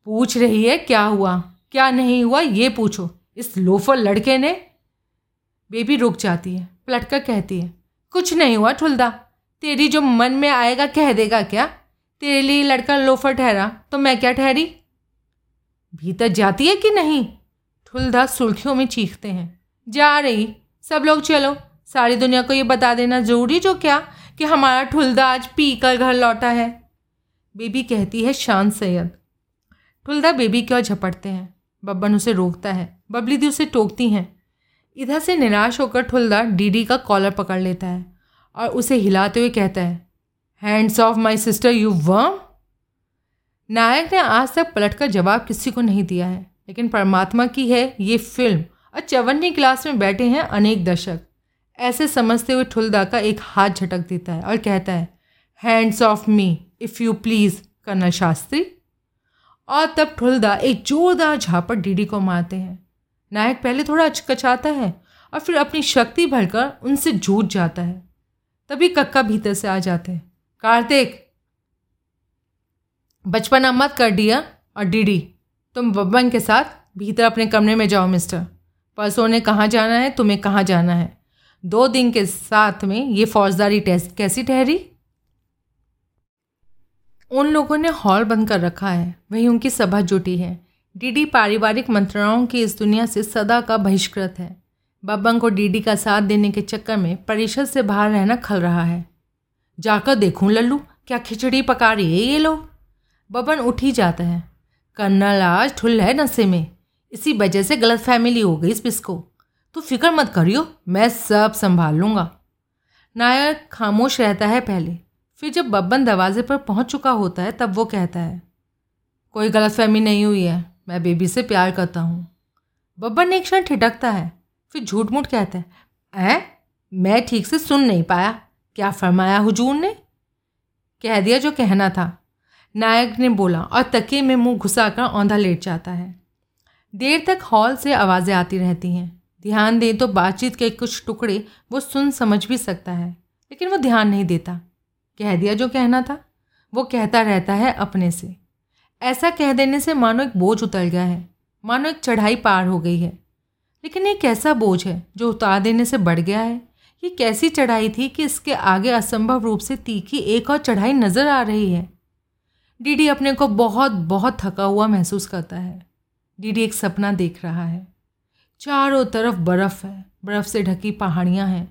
पूछ रही है क्या हुआ क्या नहीं हुआ, ये पूछो इस लोफर लड़के ने। बेबी रुक जाती है, पलट कर कहती है, कुछ नहीं हुआ ठुल्दा। तेरी जो मन में आएगा कह देगा क्या? तेरे लिए लड़का लोफर ठहरा तो मैं क्या ठहरी? भीतर जाती है कि नहीं? ठुल्दा सुर्खियों में चीखते हैं। जा रही, सब लोग चलो। सारी दुनिया को ये बता देना जरूरी जो क्या कि हमारा ठुल्दा आज पी कर घर लौटा है। बेबी कहती है शांत सैयद। ठुल्दा बेबी की ओर झपटते हैं। बब्बन उसे रोकता है, बबली दी उसे टोकती हैं। इधर से निराश होकर ठुल्दा डीडी का कॉलर पकड़ लेता है और उसे हिलाते हुए कहता है, hands off my sister you worm. नायक ने आज तक पलट कर जवाब किसी को नहीं दिया है, लेकिन परमात्मा की है ये फिल्म और 54वीं क्लास में बैठे हैं अनेक दशक। ऐसे समझते हुए ठुल्दा का एक हाथ झटक देता है और कहता है, hands off me if you please colonel Shastri. और तब ठुल्दा एक जोरदार झापड़ डीडी को मारते हैं। नायक पहले थोड़ा अचकचाता है और फिर अपनी शक्ति भरकर उनसे जूझ जाता है। तभी कक्का भीतर से आ जाते हैं। कार्तिक, बचपना मत कर डियर। और डीडी, तुम बब्बन के साथ भीतर अपने कमरे में जाओ मिस्टर। परसों ने कहाँ जाना है, तुम्हें कहाँ जाना है। 2 दिन के साथ में ये फौजदारी टेस्ट कैसी ठहरी? उन लोगों ने हॉल बंद कर रखा है, वहीं उनकी सभा जुटी है। डीडी पारिवारिक मंत्रणाओं की इस दुनिया से सदा का बहिष्कृत है। बब्बन को डीडी का साथ देने के चक्कर में परिषद से बाहर रहना खल रहा है। जाकर देखूं लल्लू, क्या खिचड़ी पका रही है ये लोग। बब्बन उठ ही जाता है। कर्नल आज ठुल है नशे में, इसी वजह से गलत फहमी हो गई इस बिस्को। तू फिक्र मत करियो, मैं सब संभाल लूँगा। नायक खामोश रहता है पहले, फिर जब बब्बन दरवाजे पर पहुंच चुका होता है तब वो कहता है, कोई गलतफहमी नहीं हुई है, मैं बेबी से प्यार करता हूँ। बब्बन एक क्षण ठिठकता है, फिर झूठ मूठ कहता है, मैं ठीक से सुन नहीं पाया, क्या फरमाया हुजूर ने? कह दिया जो कहना था, नायक ने बोला और तकिए में मुंह घुसाकर औंधा लेट जाता है। देर तक हॉल से आवाज़ें आती रहती हैं। ध्यान दें तो बातचीत के कुछ टुकड़े वो सुन समझ भी सकता है, लेकिन वो ध्यान नहीं देता। कह दिया जो कहना था, वो कहता रहता है अपने से। ऐसा कह देने से मानो एक बोझ उतर गया है, मानो एक चढ़ाई पार हो गई है। लेकिन ये कैसा बोझ है जो उतार देने से बढ़ गया है? ये कैसी चढ़ाई थी कि इसके आगे असंभव रूप से तीखी एक और चढ़ाई नज़र आ रही है? डीडी अपने को बहुत बहुत थका हुआ महसूस करता है। डीडी एक सपना देख रहा है। चारों तरफ बर्फ़ है, बर्फ़ से ढकी पहाड़ियाँ हैं।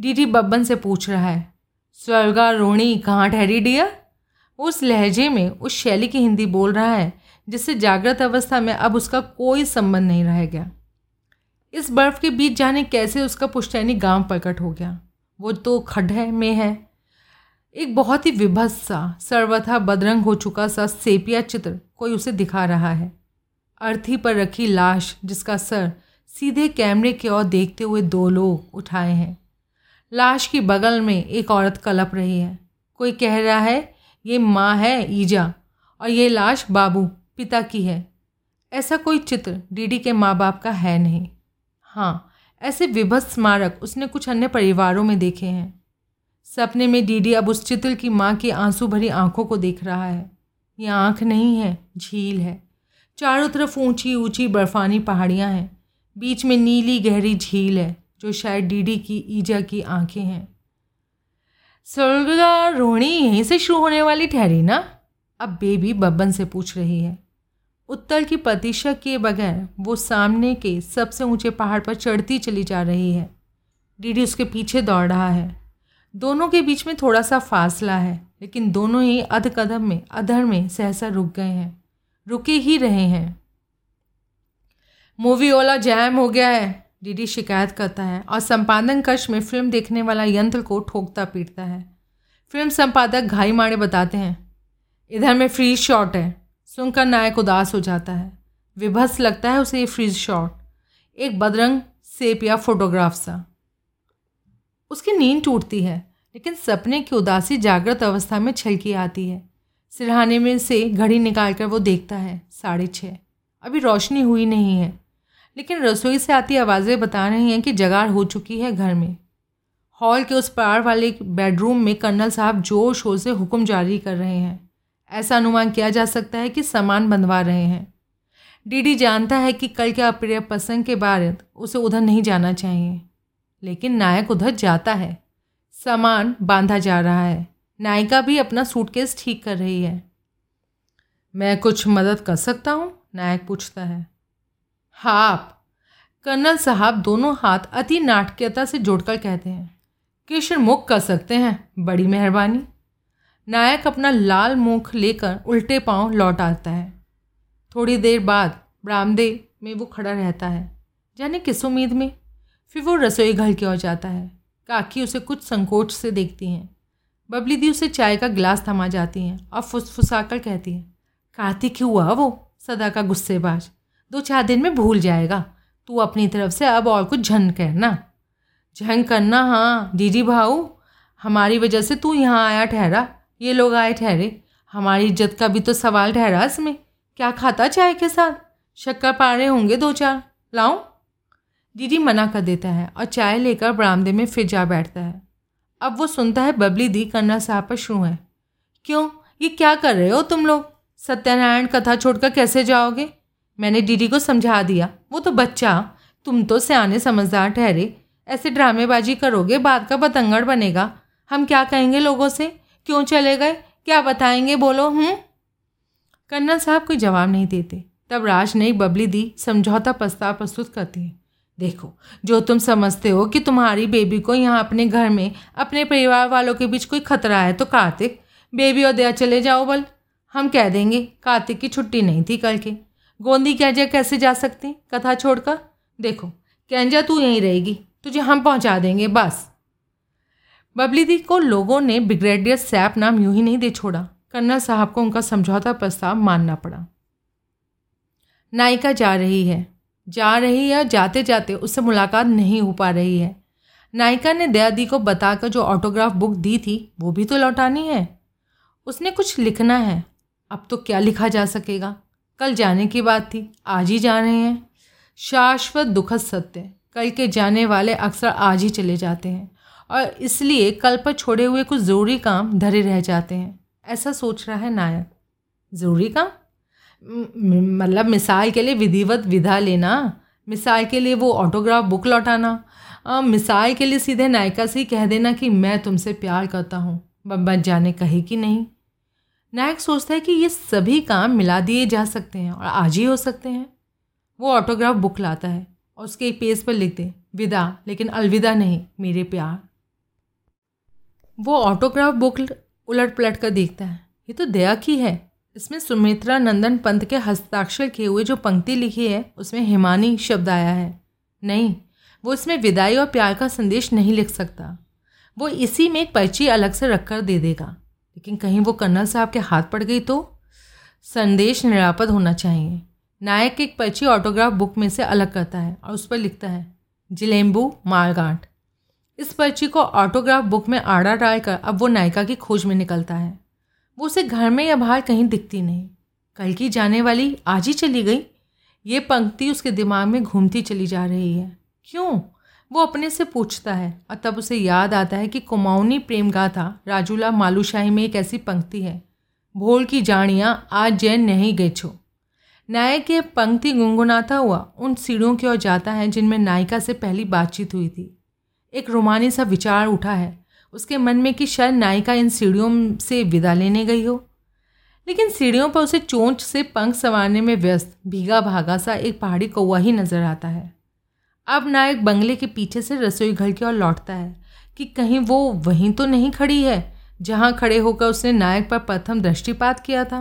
डीडी बब्बन से पूछ रहा है, स्वर्गारोहिणी कहाँ ठहरी डियर? उस लहजे में, उस शैली की हिंदी बोल रहा है जिससे जागृत अवस्था में अब उसका कोई संबंध नहीं रह गया। इस बर्फ़ के बीच जाने कैसे उसका पुश्तैनी गांव प्रकट हो गया? वो तो खड्डे में है। एक बहुत ही विभत्स सा, सर्वथा बदरंग हो चुका सा सेपिया चित्र कोई उसे दिखा रहा है। अर्थी पर रखी लाश जिसका सर सीधे कैमरे की ओर देखते हुए दो लोग उठाए हैं। लाश की बगल में एक औरत कलप रही है। कोई कह रहा है, ये माँ है ईजा और ये लाश बाबू पिता की है। ऐसा कोई चित्र डीडी के माँ बाप का है नहीं। हाँ, ऐसे विभत्स स्मारक उसने कुछ अन्य परिवारों में देखे हैं। सपने में डीडी अब उस चित्र की माँ की आंसू भरी आंखों को देख रहा है। ये आंख नहीं है, झील है। चारों तरफ ऊंची ऊंची बर्फानी पहाड़ियाँ हैं। बीच में नीली गहरी झील है जो शायद डीडी की ईजा की आंखें हैं। स्वर्गारोहिणी यहीं से शुरू होने वाली ठहरी ना? अब बेबी बब्बन से पूछ रही है। उत्तर की प्रतीक्षा किए बगैर वो सामने के सबसे ऊंचे पहाड़ पर चढ़ती चली जा रही है। डीडी उसके पीछे दौड़ रहा है। दोनों के बीच में थोड़ा सा फासला है, लेकिन दोनों ही अधकदम में अधर में सहसा रुक गए हैं, रुके ही रहे हैं। मूवी ओला जैम हो गया है, डीडी शिकायत करता है और संपादन कक्ष में फिल्म देखने वाला यंत्र को ठोकता पीटता है। फिल्म संपादक घाई मारे बताते हैं, इधर में फ्रीज शॉट है। सुनकर नायक उदास हो जाता है। विभत्स लगता है उसे ये फ्रीज शॉट, एक बदरंग सेपिया फोटोग्राफ सा। उसकी नींद टूटती है, लेकिन सपने की उदासी जागृत अवस्था में छलकी आती है। सिरहाने में से घड़ी निकाल कर वो देखता है, 6:30। अभी रोशनी हुई नहीं है, लेकिन रसोई से आती आवाज़ें बता रही हैं कि जगाड़ हो चुकी है घर में। हॉल के उस पार वाले बेडरूम में कर्नल साहब जोर शोर से हुक्म जारी कर रहे हैं। ऐसा अनुमान किया जा सकता है कि सामान बंधवा रहे हैं। डीडी जानता है कि कल के अप्रिय प्रसंग के बारे उसे उधर नहीं जाना चाहिए, लेकिन नायक उधर जाता है। सामान बांधा जा रहा है। नायिका भी अपना सूटकेस ठीक कर रही है। मैं कुछ मदद कर सकता हूँ? नायक पूछता है। हाँ आप, कर्नल साहब दोनों हाथ अति नाटकीयता से जोड़कर कहते हैं। कृष्ण मुख कर सकते हैं, बड़ी मेहरबानी। नायक अपना लाल मुख लेकर उल्टे पांव लौट आता है। थोड़ी देर बाद बरामदे में वो खड़ा रहता है, जाने किस उम्मीद में। फिर वो रसोई घर की ओर जाता है। काकी उसे कुछ संकोच से देखती हैं। बबली दी उसे चाय का गिलास थमा जाती हैं और फुसफुसाकर कहती है, कार्तिक हुआ वो सदा का गुस्सेबाज, 2-4 दिन में भूल जाएगा। तू अपनी तरफ से अब और कुछ झंग करना। हाँ दीदी भाऊ, हमारी वजह से तू यहाँ आया ठहरा, ये लोग आए ठहरे, हमारी इज्जत का भी तो सवाल ठहरा इसमें। क्या खाता चाय के साथ? शक्कर पारे होंगे 2-4, लाऊं? डीडी मना कर देता है और चाय लेकर बरामदे में फिर जा बैठता है। अब वो सुनता है बबली दी कर्नल साहब पर शुरू है। क्यों, ये क्या कर रहे हो तुम लोग? सत्यनारायण कथा छोड़कर कैसे जाओगे? मैंने डीडी को समझा दिया, वो तो बच्चा, तुम तो सयाने समझदार ठहरे। ऐसे ड्रामेबाजी करोगे, बात का बतंगड़ बनेगा। हम क्या कहेंगे लोगों से? क्यों चले गए, क्या बताएंगे बोलो? कर्नल साहब कोई जवाब नहीं देते। तब राजनयिक बबली दी समझौता प्रस्ताव प्रस्तुत करती है। देखो, जो तुम समझते हो कि तुम्हारी बेबी को यहाँ अपने घर में अपने परिवार वालों के बीच कोई खतरा है, तो कार्तिक, बेबी और दया चले जाओ। बल हम कह देंगे कार्तिक की छुट्टी नहीं थी कल के। गोंदी कैंजा कैसे जा सकती कथा छोड़कर? देखो कैंजा, तू यहीं रहेगी, तुझे हम पहुँचा देंगे, बस। बबली दी को लोगों ने ब्रिगेडियर सैप नाम यूँ ही नहीं दे छोड़ा। कर्नल साहब को उनका समझौता प्रस्ताव मानना पड़ा। नायिका जा रही है, जाते जाते उससे मुलाकात नहीं हो पा रही है। नायिका ने दया दी को बताकर जो ऑटोग्राफ बुक दी थी वो भी तो लौटानी है। उसने कुछ लिखना है। अब तो क्या लिखा जा सकेगा? कल जाने की बात थी, आज ही जा रहे हैं। शाश्वत दुखद सत्य, कल के जाने वाले अक्सर आज ही चले जाते हैं और इसलिए कल पर छोड़े हुए कुछ ज़रूरी काम धरे रह जाते हैं, ऐसा सोच रहा है नायक। ज़रूरी काम मतलब मिसाल के लिए विधिवत विदा लेना, मिसाल के लिए वो ऑटोग्राफ बुक लौटाना, मिसाल के लिए सीधे नायिका से कह देना कि मैं तुमसे प्यार करता हूँ, बब्बन जाने कहे कि नहीं। नायक सोचता है कि ये सभी काम मिला दिए जा सकते हैं और आज ही हो सकते हैं। वो ऑटोग्राफ बुक लाता है और उसके पेज पर लिख दें विदा, लेकिन अलविदा नहीं मेरे प्यार। वो ऑटोग्राफ बुक उलट पलट कर देखता है। ये तो दया की है। इसमें सुमित्रा नंदन पंत के हस्ताक्षर किए हुए जो पंक्ति लिखी है उसमें हिमानी शब्द आया है। नहीं, वो इसमें विदाई और प्यार का संदेश नहीं लिख सकता। वो इसी में एक पर्ची अलग से रख कर दे देगा, लेकिन कहीं वो कर्नल साहब के हाथ पड़ गई तो संदेश निरापद होना चाहिए। नायक एक पर्ची ऑटोग्राफ बुक में से अलग करता है और उस पर लिखता है जिलेम्बू मारगाट। इस पर्ची को ऑटोग्राफ बुक में आड़ा डालकर अब वो नायिका की खोज में निकलता है। वो उसे घर में या बाहर कहीं दिखती नहीं। कल की जाने वाली आज ही चली गई, ये पंक्ति उसके दिमाग में घूमती चली जा रही है। क्यों, वो अपने से पूछता है और तब उसे याद आता है कि कुमाऊनी प्रेम गाथा राजूला मालूशाही में एक ऐसी पंक्ति है, भोल की जानियाँ आज जैन नहीं गए छो। नायक ये पंक्ति गुनगुनाता हुआ उन सीढ़ियों की ओर जाता है जिनमें नायिका से पहली बातचीत हुई थी। एक रोमानी सा विचार उठा है उसके मन में कि शायद नायिका इन सीढ़ियों से विदा लेने गई हो, लेकिन सीढ़ियों पर उसे चोंच से पंख संवारने में व्यस्त भीगा भागा सा एक पहाड़ी कौवा ही नजर आता है। अब नायक बंगले के पीछे से रसोई घर की ओर लौटता है कि कहीं वो वहीं तो नहीं खड़ी है जहाँ खड़े होकर उसने नायक पर प्रथम दृष्टिपात किया था।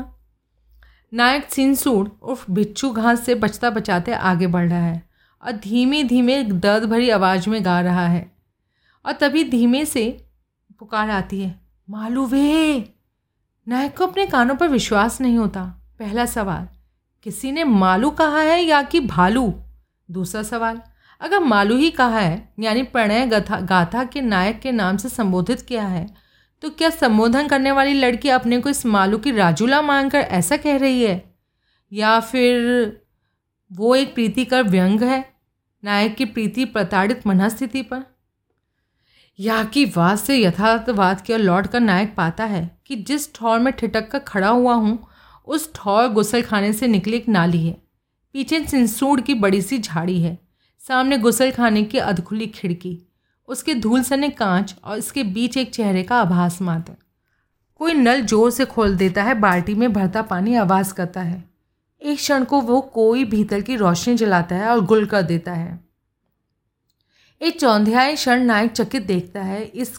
नायक सिंसूर उर्फ बिच्छू घास से बचता बचाते आगे बढ़ रहा है और धीमे धीमे दर्द भरी आवाज़ में गा रहा है और तभी धीमे से पुकार आती है, मालू वे। नायक को अपने कानों पर विश्वास नहीं होता। पहला सवाल, किसी ने मालू कहा है या कि भालू? दूसरा सवाल, अगर मालू ही कहा है यानी प्रणय गाथा के नायक के नाम से संबोधित किया है तो क्या संबोधन करने वाली लड़की अपने को इस मालू की राजूला मानकर ऐसा कह रही है या फिर वो एक प्रीति का व्यंग है, नायक की प्रीति प्रताड़ित मनःस्थिति पर? या कि वाद से यथार्थवाद की ओर लौट कर नायक पाता है कि जिस ठौर में ठिटक कर खड़ा हुआ हूँ उस ठौर गुसल खाने से निकली एक नाली है। पीछे सिंसूड़ की बड़ी सी झाड़ी है, सामने गुसल खाने की अधखुली खिड़की, उसके धूल सने कांच और इसके बीच एक चेहरे का आभास मात्र। कोई नल जोर से खोल देता है, बाल्टी में भरता पानी आवाज़ करता है। एक क्षण को वो कोई भीतर की रोशनी जलाता है और गुल कर देता है। एक चौंधियाई क्षण नायक चकित देखता है। इस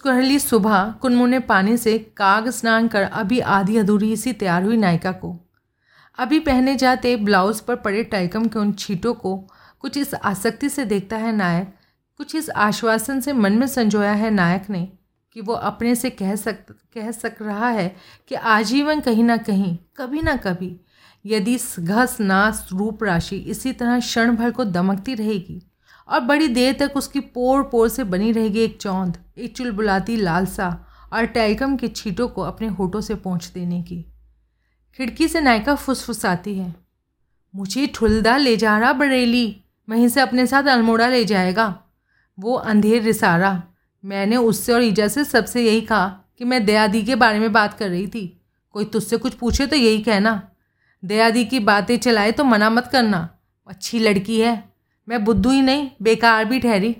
कुहरली सुबह कुनमुने पानी से काग स्नान कर अभी आधी अधूरी सी तैयार हुई नायिका को अभी पहने जाते ब्लाउज पर पड़े टाइकम के उन छींटों को कुछ इस आसक्ति से देखता है नायक, कुछ इस आश्वासन से मन में संजोया है नायक ने कि वो अपने से कह सक रहा है कि आजीवन कहीं ना कहीं, कभी ना कभी, यदि घस नास रूप राशि इसी तरह क्षण भर को दमकती रहेगी और बड़ी देर तक उसकी पोर पोर से बनी रहेगी एक चौंध, एक चुलबुलाती लालसा और टैलकम के छींटों को अपने होठों से पोंछ देने की। खिड़की से नायिका फुसफुसाती है, मुझे ठुलदा ले जा रहा बरेली, वहीं से अपने साथ अल्मोड़ा ले जाएगा वो अंधेर रिसारा। मैंने उससे और ईजा से सबसे यही कहा कि मैं दयादी के बारे में बात कर रही थी। कोई तुझसे कुछ पूछे तो यही कहना, दयादी की बातें चलाए तो मना मत करना, अच्छी लड़की है। मैं बुद्धू ही नहीं बेकार भी ठहरी,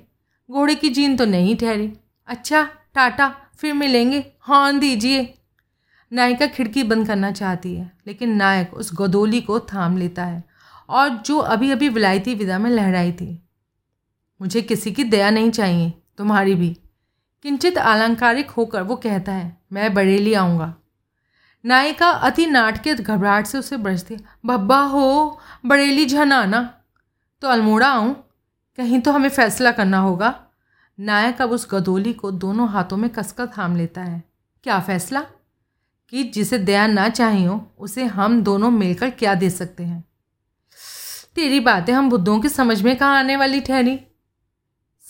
घोड़े की जीन तो नहीं ठहरी। अच्छा टाटा, फिर मिलेंगे, हॉर्न दीजिए। नायिका खिड़की बंद करना चाहती है लेकिन नायक उस गदोली को थाम लेता है और जो अभी अभी विलायती विदा में लहराई थी। मुझे किसी की दया नहीं चाहिए, तुम्हारी भी, किंचित आलंकारिक होकर वो कहता है। मैं बरेली आऊँगा। नायिका अति नाटकीय घबराहट से उसे बरसती, बब्बा हो बरेली झन आना। तो अल्मोड़ा आऊँ? कहीं तो हमें फैसला करना होगा। नायक अब उस गदोली को दोनों हाथों में कसकर थाम लेता है। क्या फैसला? कि जिसे दया ना चाहिए हो उसे हम दोनों मिलकर क्या दे सकते हैं। तेरी बातें हम बुद्धों की समझ में कहाँ आने वाली ठहरी।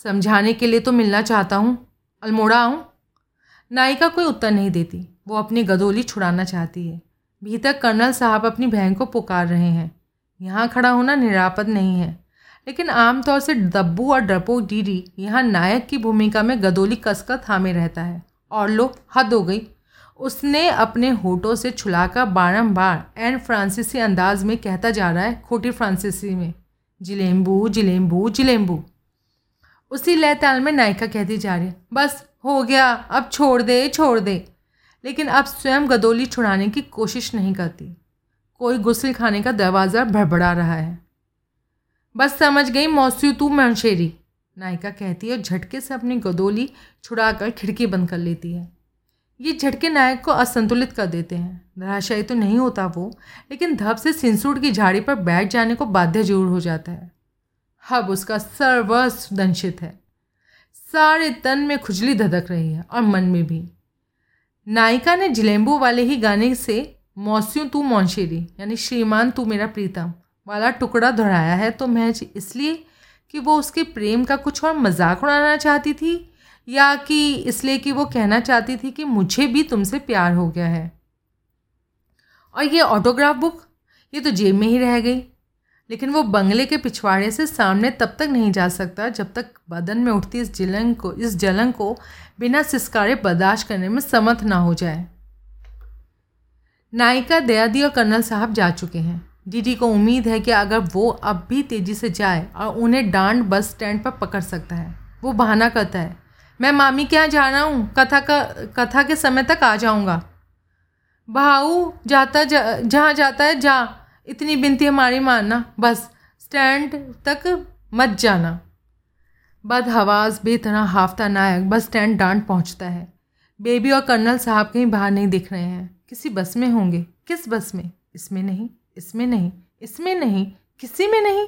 समझाने के लिए तो मिलना चाहता हूँ, अल्मोड़ा आऊँ? नायिका कोई उत्तर नहीं देती। वो अपनी गदोली छुड़ाना चाहती है। भीतर कर्नल साहब अपनी बहन को पुकार रहे हैं। यहाँ खड़ा होना निरापद नहीं है, लेकिन आमतौर से दब्बू और डरपोक डीडी यहाँ नायक की भूमिका में गदोली कसकर थामे रहता है। और लोग, हद हो गई। उसने अपने होठों से छुलाकर बारम्बार एन फ्रांसीसी अंदाज में कहता जा रहा है, खोटी फ्रांसीसी में, जिलेम्बू जिलेम्बू जिलेम्बू। उसी लय ताल में नायिका कहती जा रही है, बस हो गया, अब छोड़ दे छोड़ दे। लेकिन अब स्वयं गदोली छुड़ाने की कोशिश नहीं करती। कोई गुस्ल खाने का दरवाज़ा भड़बड़ा रहा है। बस समझ गई मौसी तू मंशेरी, नायिका कहती है और झटके से अपनी गदोली छुड़ाकर खिड़की बंद कर लेती है। ये झटके नायक को असंतुलित कर देते हैं। धराशायी तो नहीं होता वो, लेकिन धप से सिंसूर की झाड़ी पर बैठ जाने को बाध्य जरूर हो जाता है। हब उसका सर्वस्व दंशित है, सारे तन में खुजली धधक रही है और मन में भी। नायिका ने जिलेंबू वाले ही गाने से मौसियों तू मौशेरी यानी श्रीमान तू मेरा प्रीतम वाला टुकड़ा दोहराया है तो महज इसलिए कि वो उसके प्रेम का कुछ और मजाक उड़ाना चाहती थी, या कि इसलिए कि वो कहना चाहती थी कि मुझे भी तुमसे प्यार हो गया है। और ये ऑटोग्राफ बुक ये तो जेब में ही रह गई, लेकिन वो बंगले के पिछवाड़े से सामने तब तक नहीं जा सकता जब तक बदन में उठती इस जलन को बिना सिसकारे बर्दाश्त करने में समर्थ ना हो जाए। नायिका, दयादी और कर्नल साहब जा चुके हैं। डीडी को उम्मीद है कि अगर वो अब भी तेज़ी से जाए और उन्हें डांड बस स्टैंड पर पकड़ सकता है। वो बहाना करता है, मैं मामी के यहाँ जा रहा हूँ, कथा के समय तक आ जाऊँगा। भाऊ जाता जहाँ जाता है जा, इतनी बिनती हमारी मानना, बस स्टैंड तक मत जाना। बदहवास बेतरह हाफता नायक बस स्टैंड डांड पहुँचता है। बेबी और कर्नल साहब कहीं बाहर नहीं दिख रहे हैं, किसी बस में होंगे। किस बस में? इसमें नहीं, इसमें नहीं, इसमें नहीं, किसी में नहीं।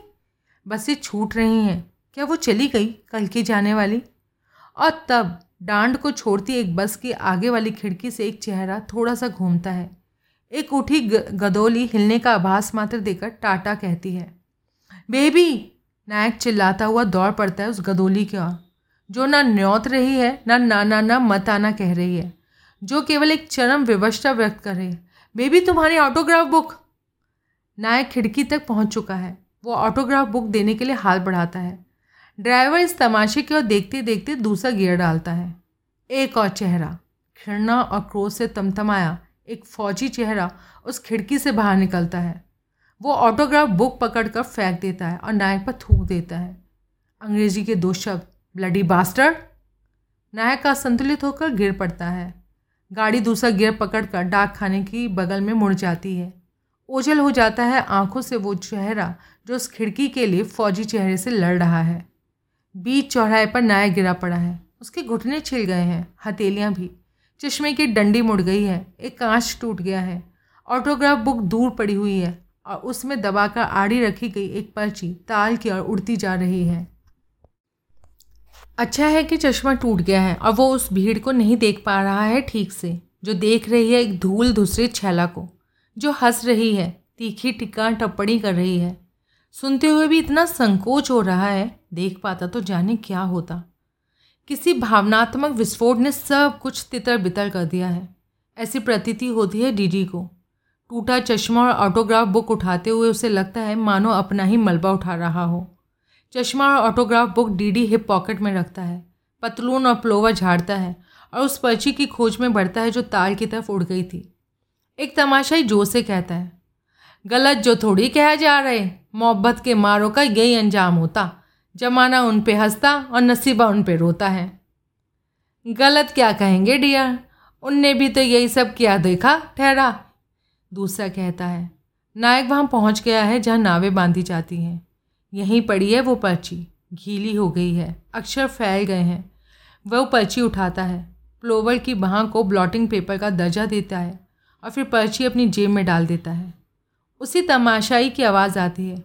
बसें छूट रही हैं। क्या वो चली गई कल की जाने वाली? और तब डांड को छोड़ती एक बस की आगे वाली खिड़की से एक चेहरा थोड़ा सा घूमता है। एक उठी गदोली हिलने का आभास मात्र देकर टाटा कहती है। बेबी! नायक चिल्लाता हुआ दौड़ पड़ता है उस गदोली की ओर, जो ना न्योत रही है ना ना ना ना मत आना कह रही है, जो केवल एक चरम विवशता व्यक्त कर रही है। बेबी तुम्हारी ऑटोग्राफ बुक! नायक खिड़की तक पहुंच चुका है। वो ऑटोग्राफ बुक देने के लिए हाथ बढ़ाता है। ड्राइवर इस तमाशे की ओर देखते देखते दूसरा गियर डालता है। एक और चेहरा, घृणा और क्रोध से तमतमाया एक फौजी चेहरा उस खिड़की से बाहर निकलता है। वो ऑटोग्राफ बुक पकड़कर फेंक देता है और नायक पर थूक देता है। अंग्रेजी के दो शब्द, ब्लडी बास्टर्ड। नायक का संतुलित होकर गिर पड़ता है। गाड़ी दूसरा गियर पकड़कर डाक खाने की बगल में मुड़ जाती है। ओझल हो जाता है आंखों से वो चेहरा जो उस खिड़की के लिए फौजी चेहरे से लड़ रहा है। बीच चौराहे पर नायक गिरा पड़ा है। उसके घुटने छिल गए हैं, हथेलियाँ भी। चश्मे की डंडी मुड़ गई है, एक कांच टूट गया है। ऑटोग्राफ बुक दूर पड़ी हुई है और उसमें दबाकर आड़ी रखी गई एक पर्ची ताल की ओर उड़ती जा रही है। अच्छा है कि चश्मा टूट गया है और वो उस भीड़ को नहीं देख पा रहा है ठीक से, जो देख रही है एक धूल धुसरे छैला को, जो हंस रही है, तीखी टिक्का टप्पणी कर रही है। सुनते हुए भी इतना संकोच हो रहा है, देख पाता तो जाने क्या होता। किसी भावनात्मक विस्फोट ने सब कुछ तितर बितर कर दिया है, ऐसी प्रतीति होती है डीडी को। टूटा चश्मा और ऑटोग्राफ बुक उठाते हुए उसे लगता है मानो अपना ही मलबा उठा रहा हो। चश्मा और ऑटोग्राफ बुक डीडी हिप पॉकेट में रखता है, पतलून और प्लोवर झाड़ता है और उस पर्ची की खोज में बढ़ता है जो ताल की तरफ उड़ गई थी। एक तमाशाई जोर से कहता है, गलत जो थोड़ी कहा जा रहे, मोहब्बत के मारों का यही अंजाम होता, जमाना उन पे हंसता और नसीबा उन पे रोता है। गलत क्या कहेंगे डियर, उनने भी तो यही सब किया देखा ठहरा, दूसरा कहता है। नायक वहाँ पहुँच गया है जहाँ नावें बांधी जाती हैं। यहीं पड़ी है वो पर्ची, गीली हो गई है, अक्षर फैल गए हैं। वह पर्ची उठाता है, प्लोवर की बाह को ब्लॉटिंग पेपर का दर्जा देता है और फिर पर्ची अपनी जेब में डाल देता है। उसी तमाशाई की आवाज़ आती है,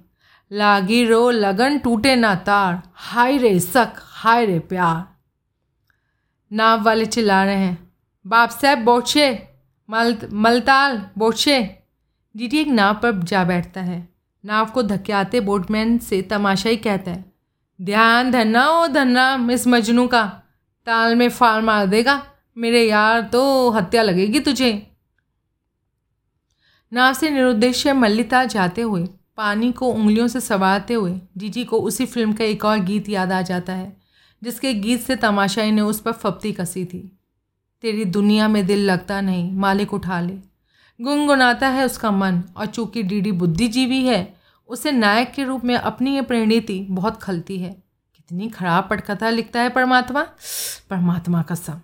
लागी रो लगन टूटे ना तार, हाय रे सक हाय रे प्यार। नाव वाले चिल्ला रहे हैं, बाप साहब बोछे, मलताल बोछे। डीडी एक नाव पर जा बैठता है। नाव को धक्याते बोटमैन से तमाशाई कहता है, ध्यान धन्ना ओ धन्ना मिस मजनू का, ताल में फाल मार देगा मेरे यार तो हत्या लगेगी तुझे। नाव से निरुद्देश्य मल्लिता जाते हुए पानी को उंगलियों से सवारते हुए डीडी को उसी फिल्म का एक और गीत याद आ जाता है जिसके गीत से तमाशाई ने उस पर फप्ती कसी थी। तेरी दुनिया में दिल लगता नहीं मालिक उठा ले, गुनगुनाता है उसका मन। और चूँकि डीडी बुद्धिजीवी है, उसे नायक के रूप में अपनी ये प्रणीति बहुत खलती है। कितनी खराब पटकथा लिखता है परमात्मा, परमात्मा कसम।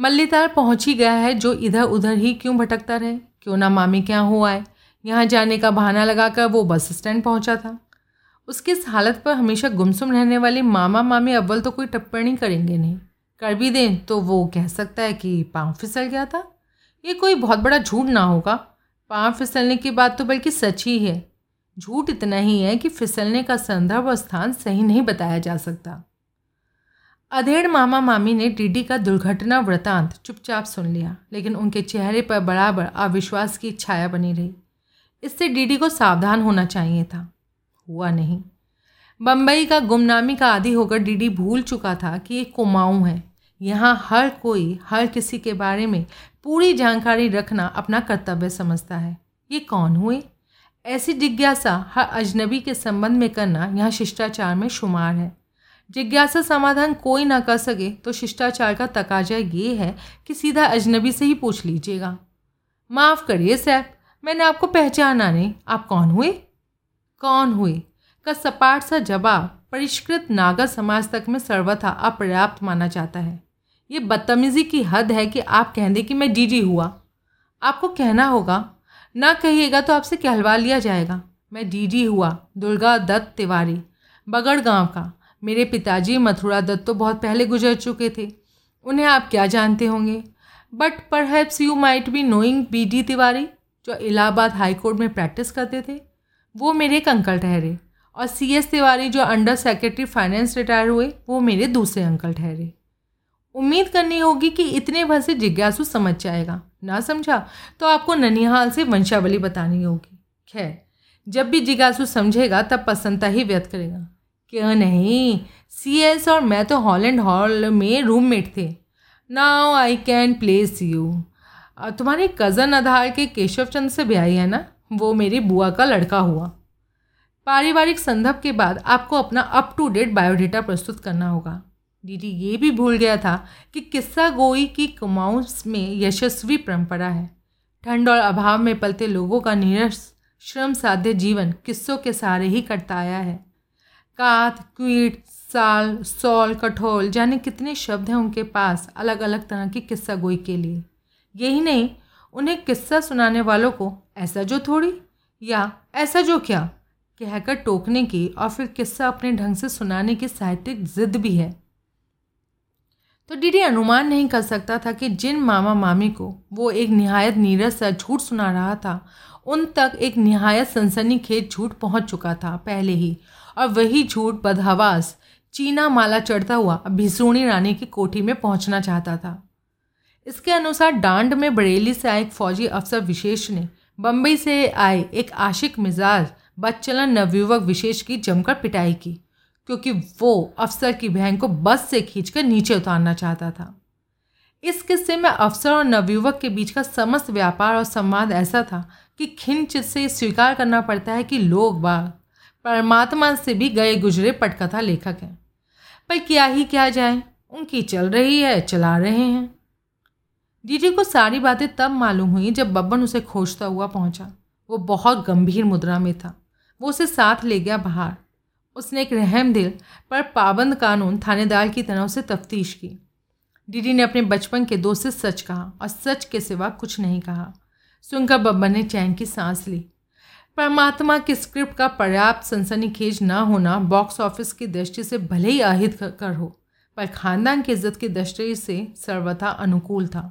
मल्लितार पहुँच ही गया है जो इधर उधर ही क्यों भटकता रहे, क्यों ना मामी क्या हुआ है, यहाँ जाने का बहाना लगाकर वो बस स्टैंड पहुँचा था। उसकी इस हालत पर हमेशा गुमसुम रहने वाले मामा मामी अव्वल तो कोई टिप्पणी करेंगे नहीं, कर भी दें तो वो कह सकता है कि पाँव फिसल गया था। ये कोई बहुत बड़ा झूठ ना होगा, पाँव फिसलने की बात तो बल्कि सच ही है, झूठ इतना ही है कि फिसलने का संदर्भ और स्थान सही नहीं बताया जा सकता। अधेड़ मामा मामी ने डीडी का दुर्घटना वृतांत चुपचाप सुन लिया, लेकिन उनके चेहरे पर बराबर अविश्वास की छाया बनी रही। इससे डीडी को सावधान होना चाहिए था, हुआ नहीं। बम्बई का गुमनामी का आदी होकर डीडी भूल चुका था कि ये कुमाऊँ है, यहाँ हर कोई हर किसी के बारे में पूरी जानकारी रखना अपना कर्तव्य समझता है। ये कौन हुए, ऐसी जिज्ञासा हर अजनबी के संबंध में करना यहाँ शिष्टाचार में शुमार है। जिज्ञासा समाधान कोई ना कर सके तो शिष्टाचार का तकाजा ये है कि सीधा अजनबी से ही पूछ लीजिएगा, माफ़ करिए साहब, मैंने आपको पहचाना नहीं, आप कौन हुए? कौन हुए का सपाट सा जवाब परिष्कृत नागा समाज तक में सर्वथा अपर्याप्त माना जाता है। ये बदतमीजी की हद है कि आप कह दें कि मैं डीडी हुआ। आपको कहना होगा, ना कहिएगा तो आपसे कहलवा लिया जाएगा। मैं डीडी हुआ दुर्गा दत्त तिवारी, बगड़ गांव का। मेरे पिताजी मथुरा दत्त तो बहुत पहले गुजर चुके थे, उन्हें आप क्या जानते होंगे, but perhaps you might be knowing BD Tiwari, जो इलाहाबाद हाई कोर्ट में प्रैक्टिस करते थे, वो मेरे एक अंकल ठहरे, और CS तिवारी जो अंडर सेक्रेटरी फाइनेंस रिटायर हुए, वो मेरे दूसरे अंकल ठहरे। उम्मीद करनी होगी कि इतने भर से जिज्ञासु समझ जाएगा, ना समझा तो आपको ननिहाल से वंशावली बतानी होगी। खैर, जब भी जिज्ञासु समझेगा तब पसंदता ही व्यक्त करेगा। क्यों नहीं, CS और मैं तो हॉलैंड हॉल में रूममेट थे। Now I can place you. तुम्हारे कज़न आधार के केशव चंद से ब्याही है ना, वो मेरी बुआ का लड़का हुआ। पारिवारिक संदर्भ के बाद आपको अपना अप टू डेट बायोडाटा प्रस्तुत करना होगा। डीडी ये भी भूल गया था कि किस्सा गोई की कुमाऊँ में यशस्वी परंपरा है। ठंड और अभाव में पलते लोगों का नीरस श्रम साध्य जीवन किस्सों के सहारे ही कटता आया है। कात, क्वीट, साल, सौल, कठोल, जाने कितने शब्द हैं उनके पास अलग अलग तरह की किस्सा गोई के लिए। यही नहीं, उन्हें किस्सा सुनाने वालों को ऐसा जो थोड़ी या ऐसा जो क्या कहकर टोकने की और फिर किस्सा अपने ढंग से सुनाने की साहित्यिक जिद भी है। तो डीडी अनुमान नहीं कर सकता था कि जिन मामा मामी को वो एक निहायत नीरस सा झूठ सुना रहा था, उन तक एक निहायत सनसनीखेज झूठ पहुंच चुका था पहले ही, और वही झूठ बदहवास चीना माला चढ़ता हुआ भिसुणी रानी की कोठी में पहुंचना चाहता था। इसके अनुसार डांड में बरेली से आए एक फौजी अफसर विशेष ने बम्बई से आए एक आशिक मिजाज बदचलन नवयुवक विशेष की जमकर पिटाई की, क्योंकि वो अफसर की बहन को बस से खींचकर नीचे उतारना चाहता था। इस किस्से में अफसर और नवयुवक के बीच का समस्त व्यापार और संवाद ऐसा था कि खिंचित से स्वीकार करना पड़ता है कि लोग बाग परमात्मा से भी गए गुजरे पटकथा लेखक हैं, पर क्या ही क्या जाए, उनकी चल रही है, चला रहे हैं। डीडी को सारी बातें तब मालूम हुई जब बब्बन उसे खोजता हुआ पहुंचा। वो बहुत गंभीर मुद्रा में था। वो उसे साथ ले गया बाहर। उसने एक रहमदिल पर पाबंद कानून थानेदार की तरह से तफ्तीश की। डीडी ने अपने बचपन के दोस्त से सच कहा और सच के सिवा कुछ नहीं कहा। सुनकर बब्बन ने चैन की सांस ली। परमात्मा की स्क्रिप्ट का पर्याप्त सनसनीखेज ना होना बॉक्स ऑफिस की दृष्टि से भले ही अहित कर हो, पर खानदान की इज्जत की दृष्टि से सर्वथा अनुकूल था।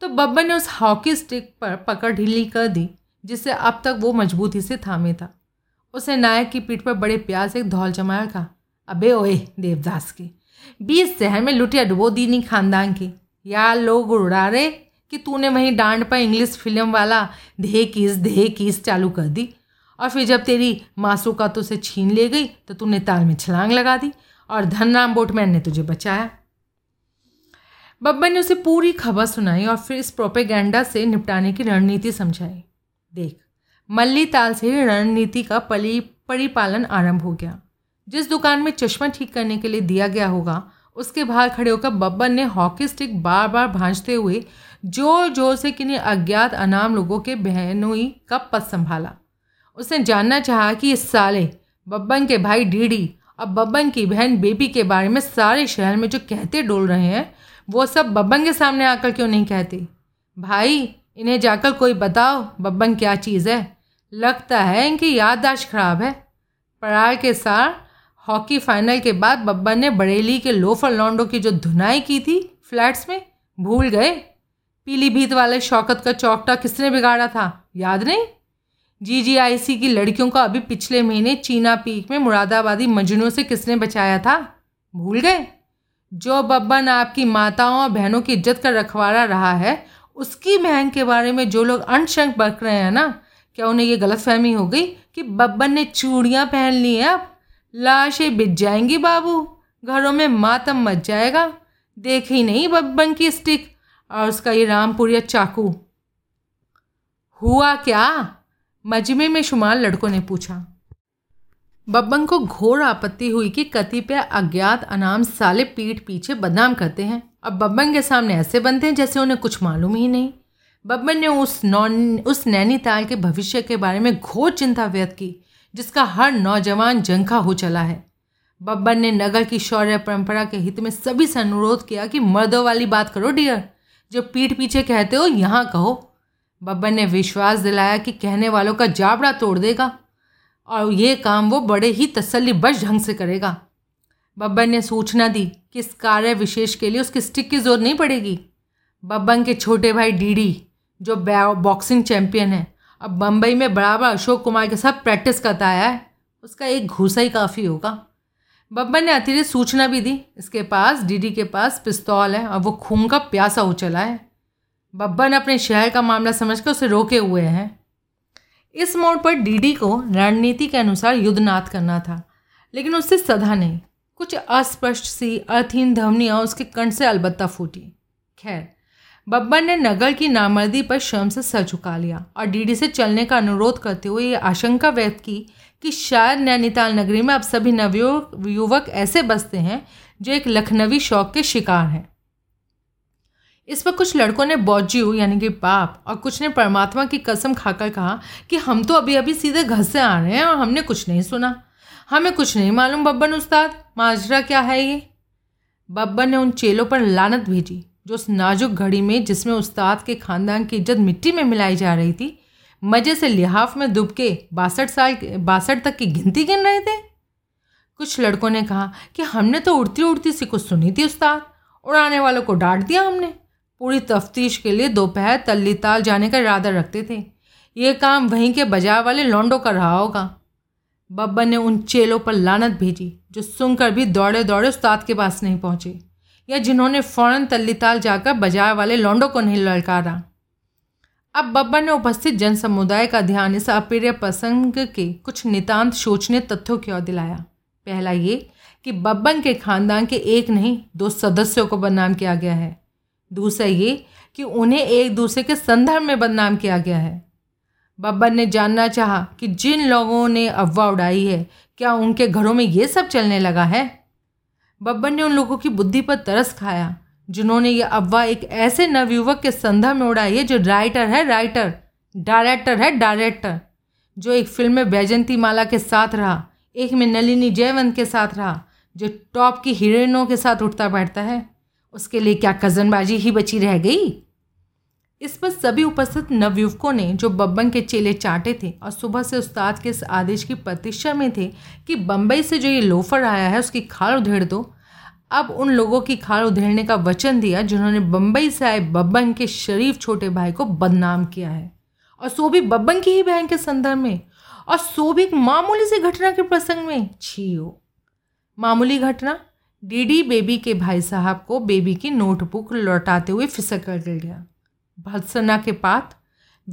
तो बब्बन ने उस हॉकी स्टिक पर पकड़ ढीली कर दी जिससे अब तक वो मजबूती से थामे था। उसने नायक की पीठ पर बड़े प्यार से एक धौल जमाया, कहा, अबे ओए देवदास के 20 शहर में लुटिया डुबो दीनी खानदान के, यार लोग उड़ा रहे कि तूने वहीं डांड पर इंग्लिश फिल्म वाला धे कीस चालू कर दी, और फिर जब तेरी मासू का तुझसे छीन ले गई तो तूने ताल में छलांग लगा दी और धनराम बोटमैन ने तुझे बचाया। बब्बन ने उसे पूरी खबर सुनाई और फिर इस प्रोपेगेंडा से निपटाने की रणनीति समझाई। देख, मल्ली ताल से ही रणनीति का परिपालन आरंभ हो गया। जिस दुकान में चश्मा ठीक करने के लिए दिया गया होगा, उसके बाहर खड़े होकर बब्बन ने हॉकी स्टिक बार बार भांजते हुए जोर जोर से किन्हीं अज्ञात अनाम लोगों के बहनोई का पद संभाला। उसने जानना चाहा कि ये साले बब्बन के भाई डीडी और बब्बन की बहन बेबी के बारे में सारे शहर में जो कहते डोल रहे हैं, वो सब बब्बन के सामने आकर क्यों नहीं कहते। भाई, इन्हें जाकर कोई बताओ बब्बन क्या चीज़ है। लगता है इनकी याददाश्त खराब है। परार के साथ हॉकी फाइनल के बाद बब्बन ने बरेली के लोफर लॉन्डो की जो धुनाई की थी फ्लैट्स में, भूल गए। पीलीभीत वाले शौकत का चौकटा किसने बिगाड़ा था, याद नहीं? जीजीआईसी की लड़कियों का अभी पिछले महीने चीना पीक में मुरादाबादी मजनू से किसने बचाया था, भूल गए? जो बब्बन आपकी माताओं और बहनों की इज्जत का रखवाला रहा है, उसकी बहन के बारे में जो लोग अनशंक बरत रहे हैं ना, क्या उन्हें ये गलतफहमी हो गई कि बब्बन ने चूड़ियाँ पहन ली हैं, अब लाशें बिछ जाएंगी बाबू, घरों में मातम मच जाएगा। देखी नहीं बब्बन की स्टिक और उसका ये रामपुरिया चाकू। हुआ क्या, मजमे में शुमार लड़कों ने पूछा। बब्बन को घोर आपत्ति हुई कि कतिपय अज्ञात अनाम साले पीठ पीछे बदनाम करते हैं, अब बब्बन के सामने ऐसे बनते हैं जैसे उन्हें कुछ मालूम ही नहीं। बब्बन ने उस नैनीताल के भविष्य के बारे में घोर चिंता व्यक्त की जिसका हर नौजवान जंखा हो चला है। बब्बन ने नगर की शौर्य परंपरा के हित में सभी से अनुरोध किया कि मर्दों वाली बात करो डियर, जो पीठ पीछे कहते हो यहाँ कहो। बब्बन ने विश्वास दिलाया कि कहने वालों का जाबड़ा तोड़ देगा और ये काम वो बड़े ही तसल्लीबख्श ढंग से करेगा। बब्बन ने सूचना दी कि इस कार्य विशेष के लिए उसकी स्टिक की ज़रूरत नहीं पड़ेगी। बब्बन के छोटे भाई डीडी, जो बॉक्सिंग चैम्पियन है, अब बम्बई में बराबर अशोक कुमार के साथ प्रैक्टिस करता आया है, उसका एक घूसा ही काफ़ी होगा। बब्बन ने अतिरिक्त सूचना भी दी, इसके पास डीडी के पास पिस्तौल है और वो खून का प्यासा हो चला है। बब्बन अपने शहर का मामला समझकर उसे रोके हुए हैं। इस मोड़ पर डीडी को रणनीति के अनुसार युद्धनाद करना था, लेकिन उससे सधा नहीं। कुछ अस्पष्ट सी अर्थहीन ध्वनियाँ उसके कंठ से अलबत्ता फूटी। खैर, बब्बन ने नगर की नामर्दी पर शर्म से सर झुका लिया और डीडी से चलने का अनुरोध करते हुए ये आशंका व्यक्त की कि शायद नैनीताल नगरी में अब सभी नवयुवक ऐसे बसते हैं जो एक लखनवी शौक के शिकार हैं। इस पर कुछ लड़कों ने बौज्यू यानी कि बाप और कुछ ने परमात्मा की कसम खाकर कहा कि हम तो अभी अभी सीधे घर से आ रहे हैं और हमने कुछ नहीं सुना, हमें कुछ नहीं मालूम बब्बन उस्ताद, माजरा क्या है ये। बब्बन ने उन चेलों पर लानत भेजी जो उस नाजुक घड़ी में जिसमें उस्ताद के खानदान की इज्जत मिट्टी में मिलाई जा रही थी, मज़े से लिहाफ में दुबके 62 तक की गिनती गिन रहे थे। कुछ लड़कों ने कहा कि हमने तो उड़ती उड़ती सी कुछ सुनी थी उस्ताद, उड़ाने वालों को डांट दिया हमने। पूरी तफ्तीश के लिए दोपहर तल्लीताल जाने का इरादा रखते थे, ये काम वहीं के बाजार वाले लौंडों का रहा होगा। बब्बन ने उन चेलों पर लानत भेजी जो सुनकर भी दौड़े दौड़े उस्ताद के पास नहीं पहुँचे या जिन्होंने फ़ौरन तल्लीताल जाकर बाजार वाले लौंडों को नहीं ललकारा। अब बब्बन ने उपस्थित जन समुदाय का ध्यान इस अपरिय प्रसंग के कुछ नितांत शोचनीय तथ्यों की ओर दिलाया। पहला ये कि बब्बन के खानदान के एक नहीं 2 सदस्यों को बदनाम किया गया है। दूसरा ये कि उन्हें एक दूसरे के संदर्भ में बदनाम किया गया है। बब्बन ने जानना चाहा कि जिन लोगों ने अफवाह उड़ाई है, क्या उनके घरों में ये सब चलने लगा है। बब्बन ने उन लोगों की बुद्धि पर तरस खाया जिन्होंने ये अफवाह एक ऐसे नवयुवक के संदर्भ में उड़ाई है जो राइटर है राइटर, डायरेक्टर है डायरेक्टर, जो एक फिल्म में बैजंती माला के साथ रहा, एक में नलिनी जयवंत के साथ रहा, जो टॉप की हीरोइनों के साथ उठता बैठता है। उसके लिए क्या कज़नबाजी ही बची रह गई। इस पर सभी उपस्थित नवयुवकों ने जो बब्बन के चेले चाटे थे और सुबह से उस्ताद के इस आदेश की प्रतीक्षा में थे कि बम्बई से जो ये लोफर आया है उसकी खाल उधेड़ दो, अब उन लोगों की खाल उधेड़ने का वचन दिया जिन्होंने बम्बई से आए बब्बन के शरीफ छोटे भाई को बदनाम किया है, और सो भी बब्बन की ही बहन के संदर्भ में, और सो भी एक मामूली सी घटना के प्रसंग में। छियो मामूली घटना। डीडी बेबी के भाई साहब को बेबी की नोटबुक लौटाते हुए फिसक कर गिर गया। भत्सना के पात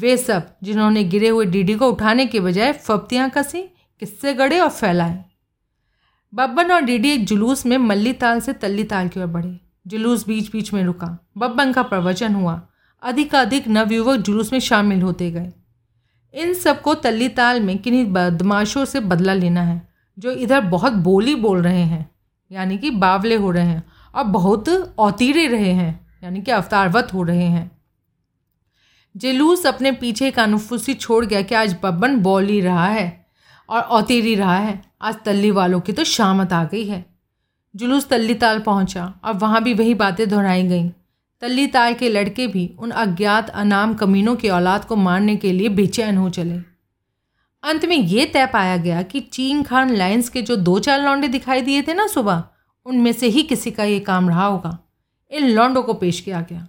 वे सब जिन्होंने गिरे हुए डीडी को उठाने के बजाय फप्तियाँ कसी, किस्से गढ़े और फैलाए। बब्बन और डीडी एक जुलूस में मल्लीताल से तल्लीताल की ओर बढ़े। जुलूस बीच बीच में रुका। बब्बन का प्रवचन हुआ। अधिकाधिक नवयुवक जुलूस में शामिल होते गए। इन सबको तल्लीताल में किन्हीं बदमाशों से बदला लेना है जो इधर बहुत बोली बोल रहे हैं यानी कि बावले हो रहे हैं और बहुत औतीरे रहे हैं यानी कि अवतारवत हो रहे हैं। जुलूस अपने पीछे कानूफूसी छोड़ गया कि आज बब्बन बोली रहा है और औतीरी रहा है, आज तल्ली वालों की तो शामत आ गई है। जुलूस तल्लीताल पहुंचा और वहाँ भी वही बातें दोहराई गईं। तल्ली ताय के लड़के भी उन अज्ञात अनाम कमीनों की औलाद को मारने के लिए बेचैन हो चले। अंत में ये तय पाया गया कि चीन खान लाइन्स के जो दो चार लौंडे दिखाई दिए थे ना सुबह, उनमें से ही किसी का ये काम रहा होगा। इन लौंडों को पेश किया गया।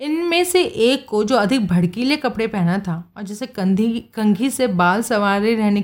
इनमें से एक को, जो अधिक भड़कीले कपड़े पहना था और जिसे कंघी से बाल संवारे रहने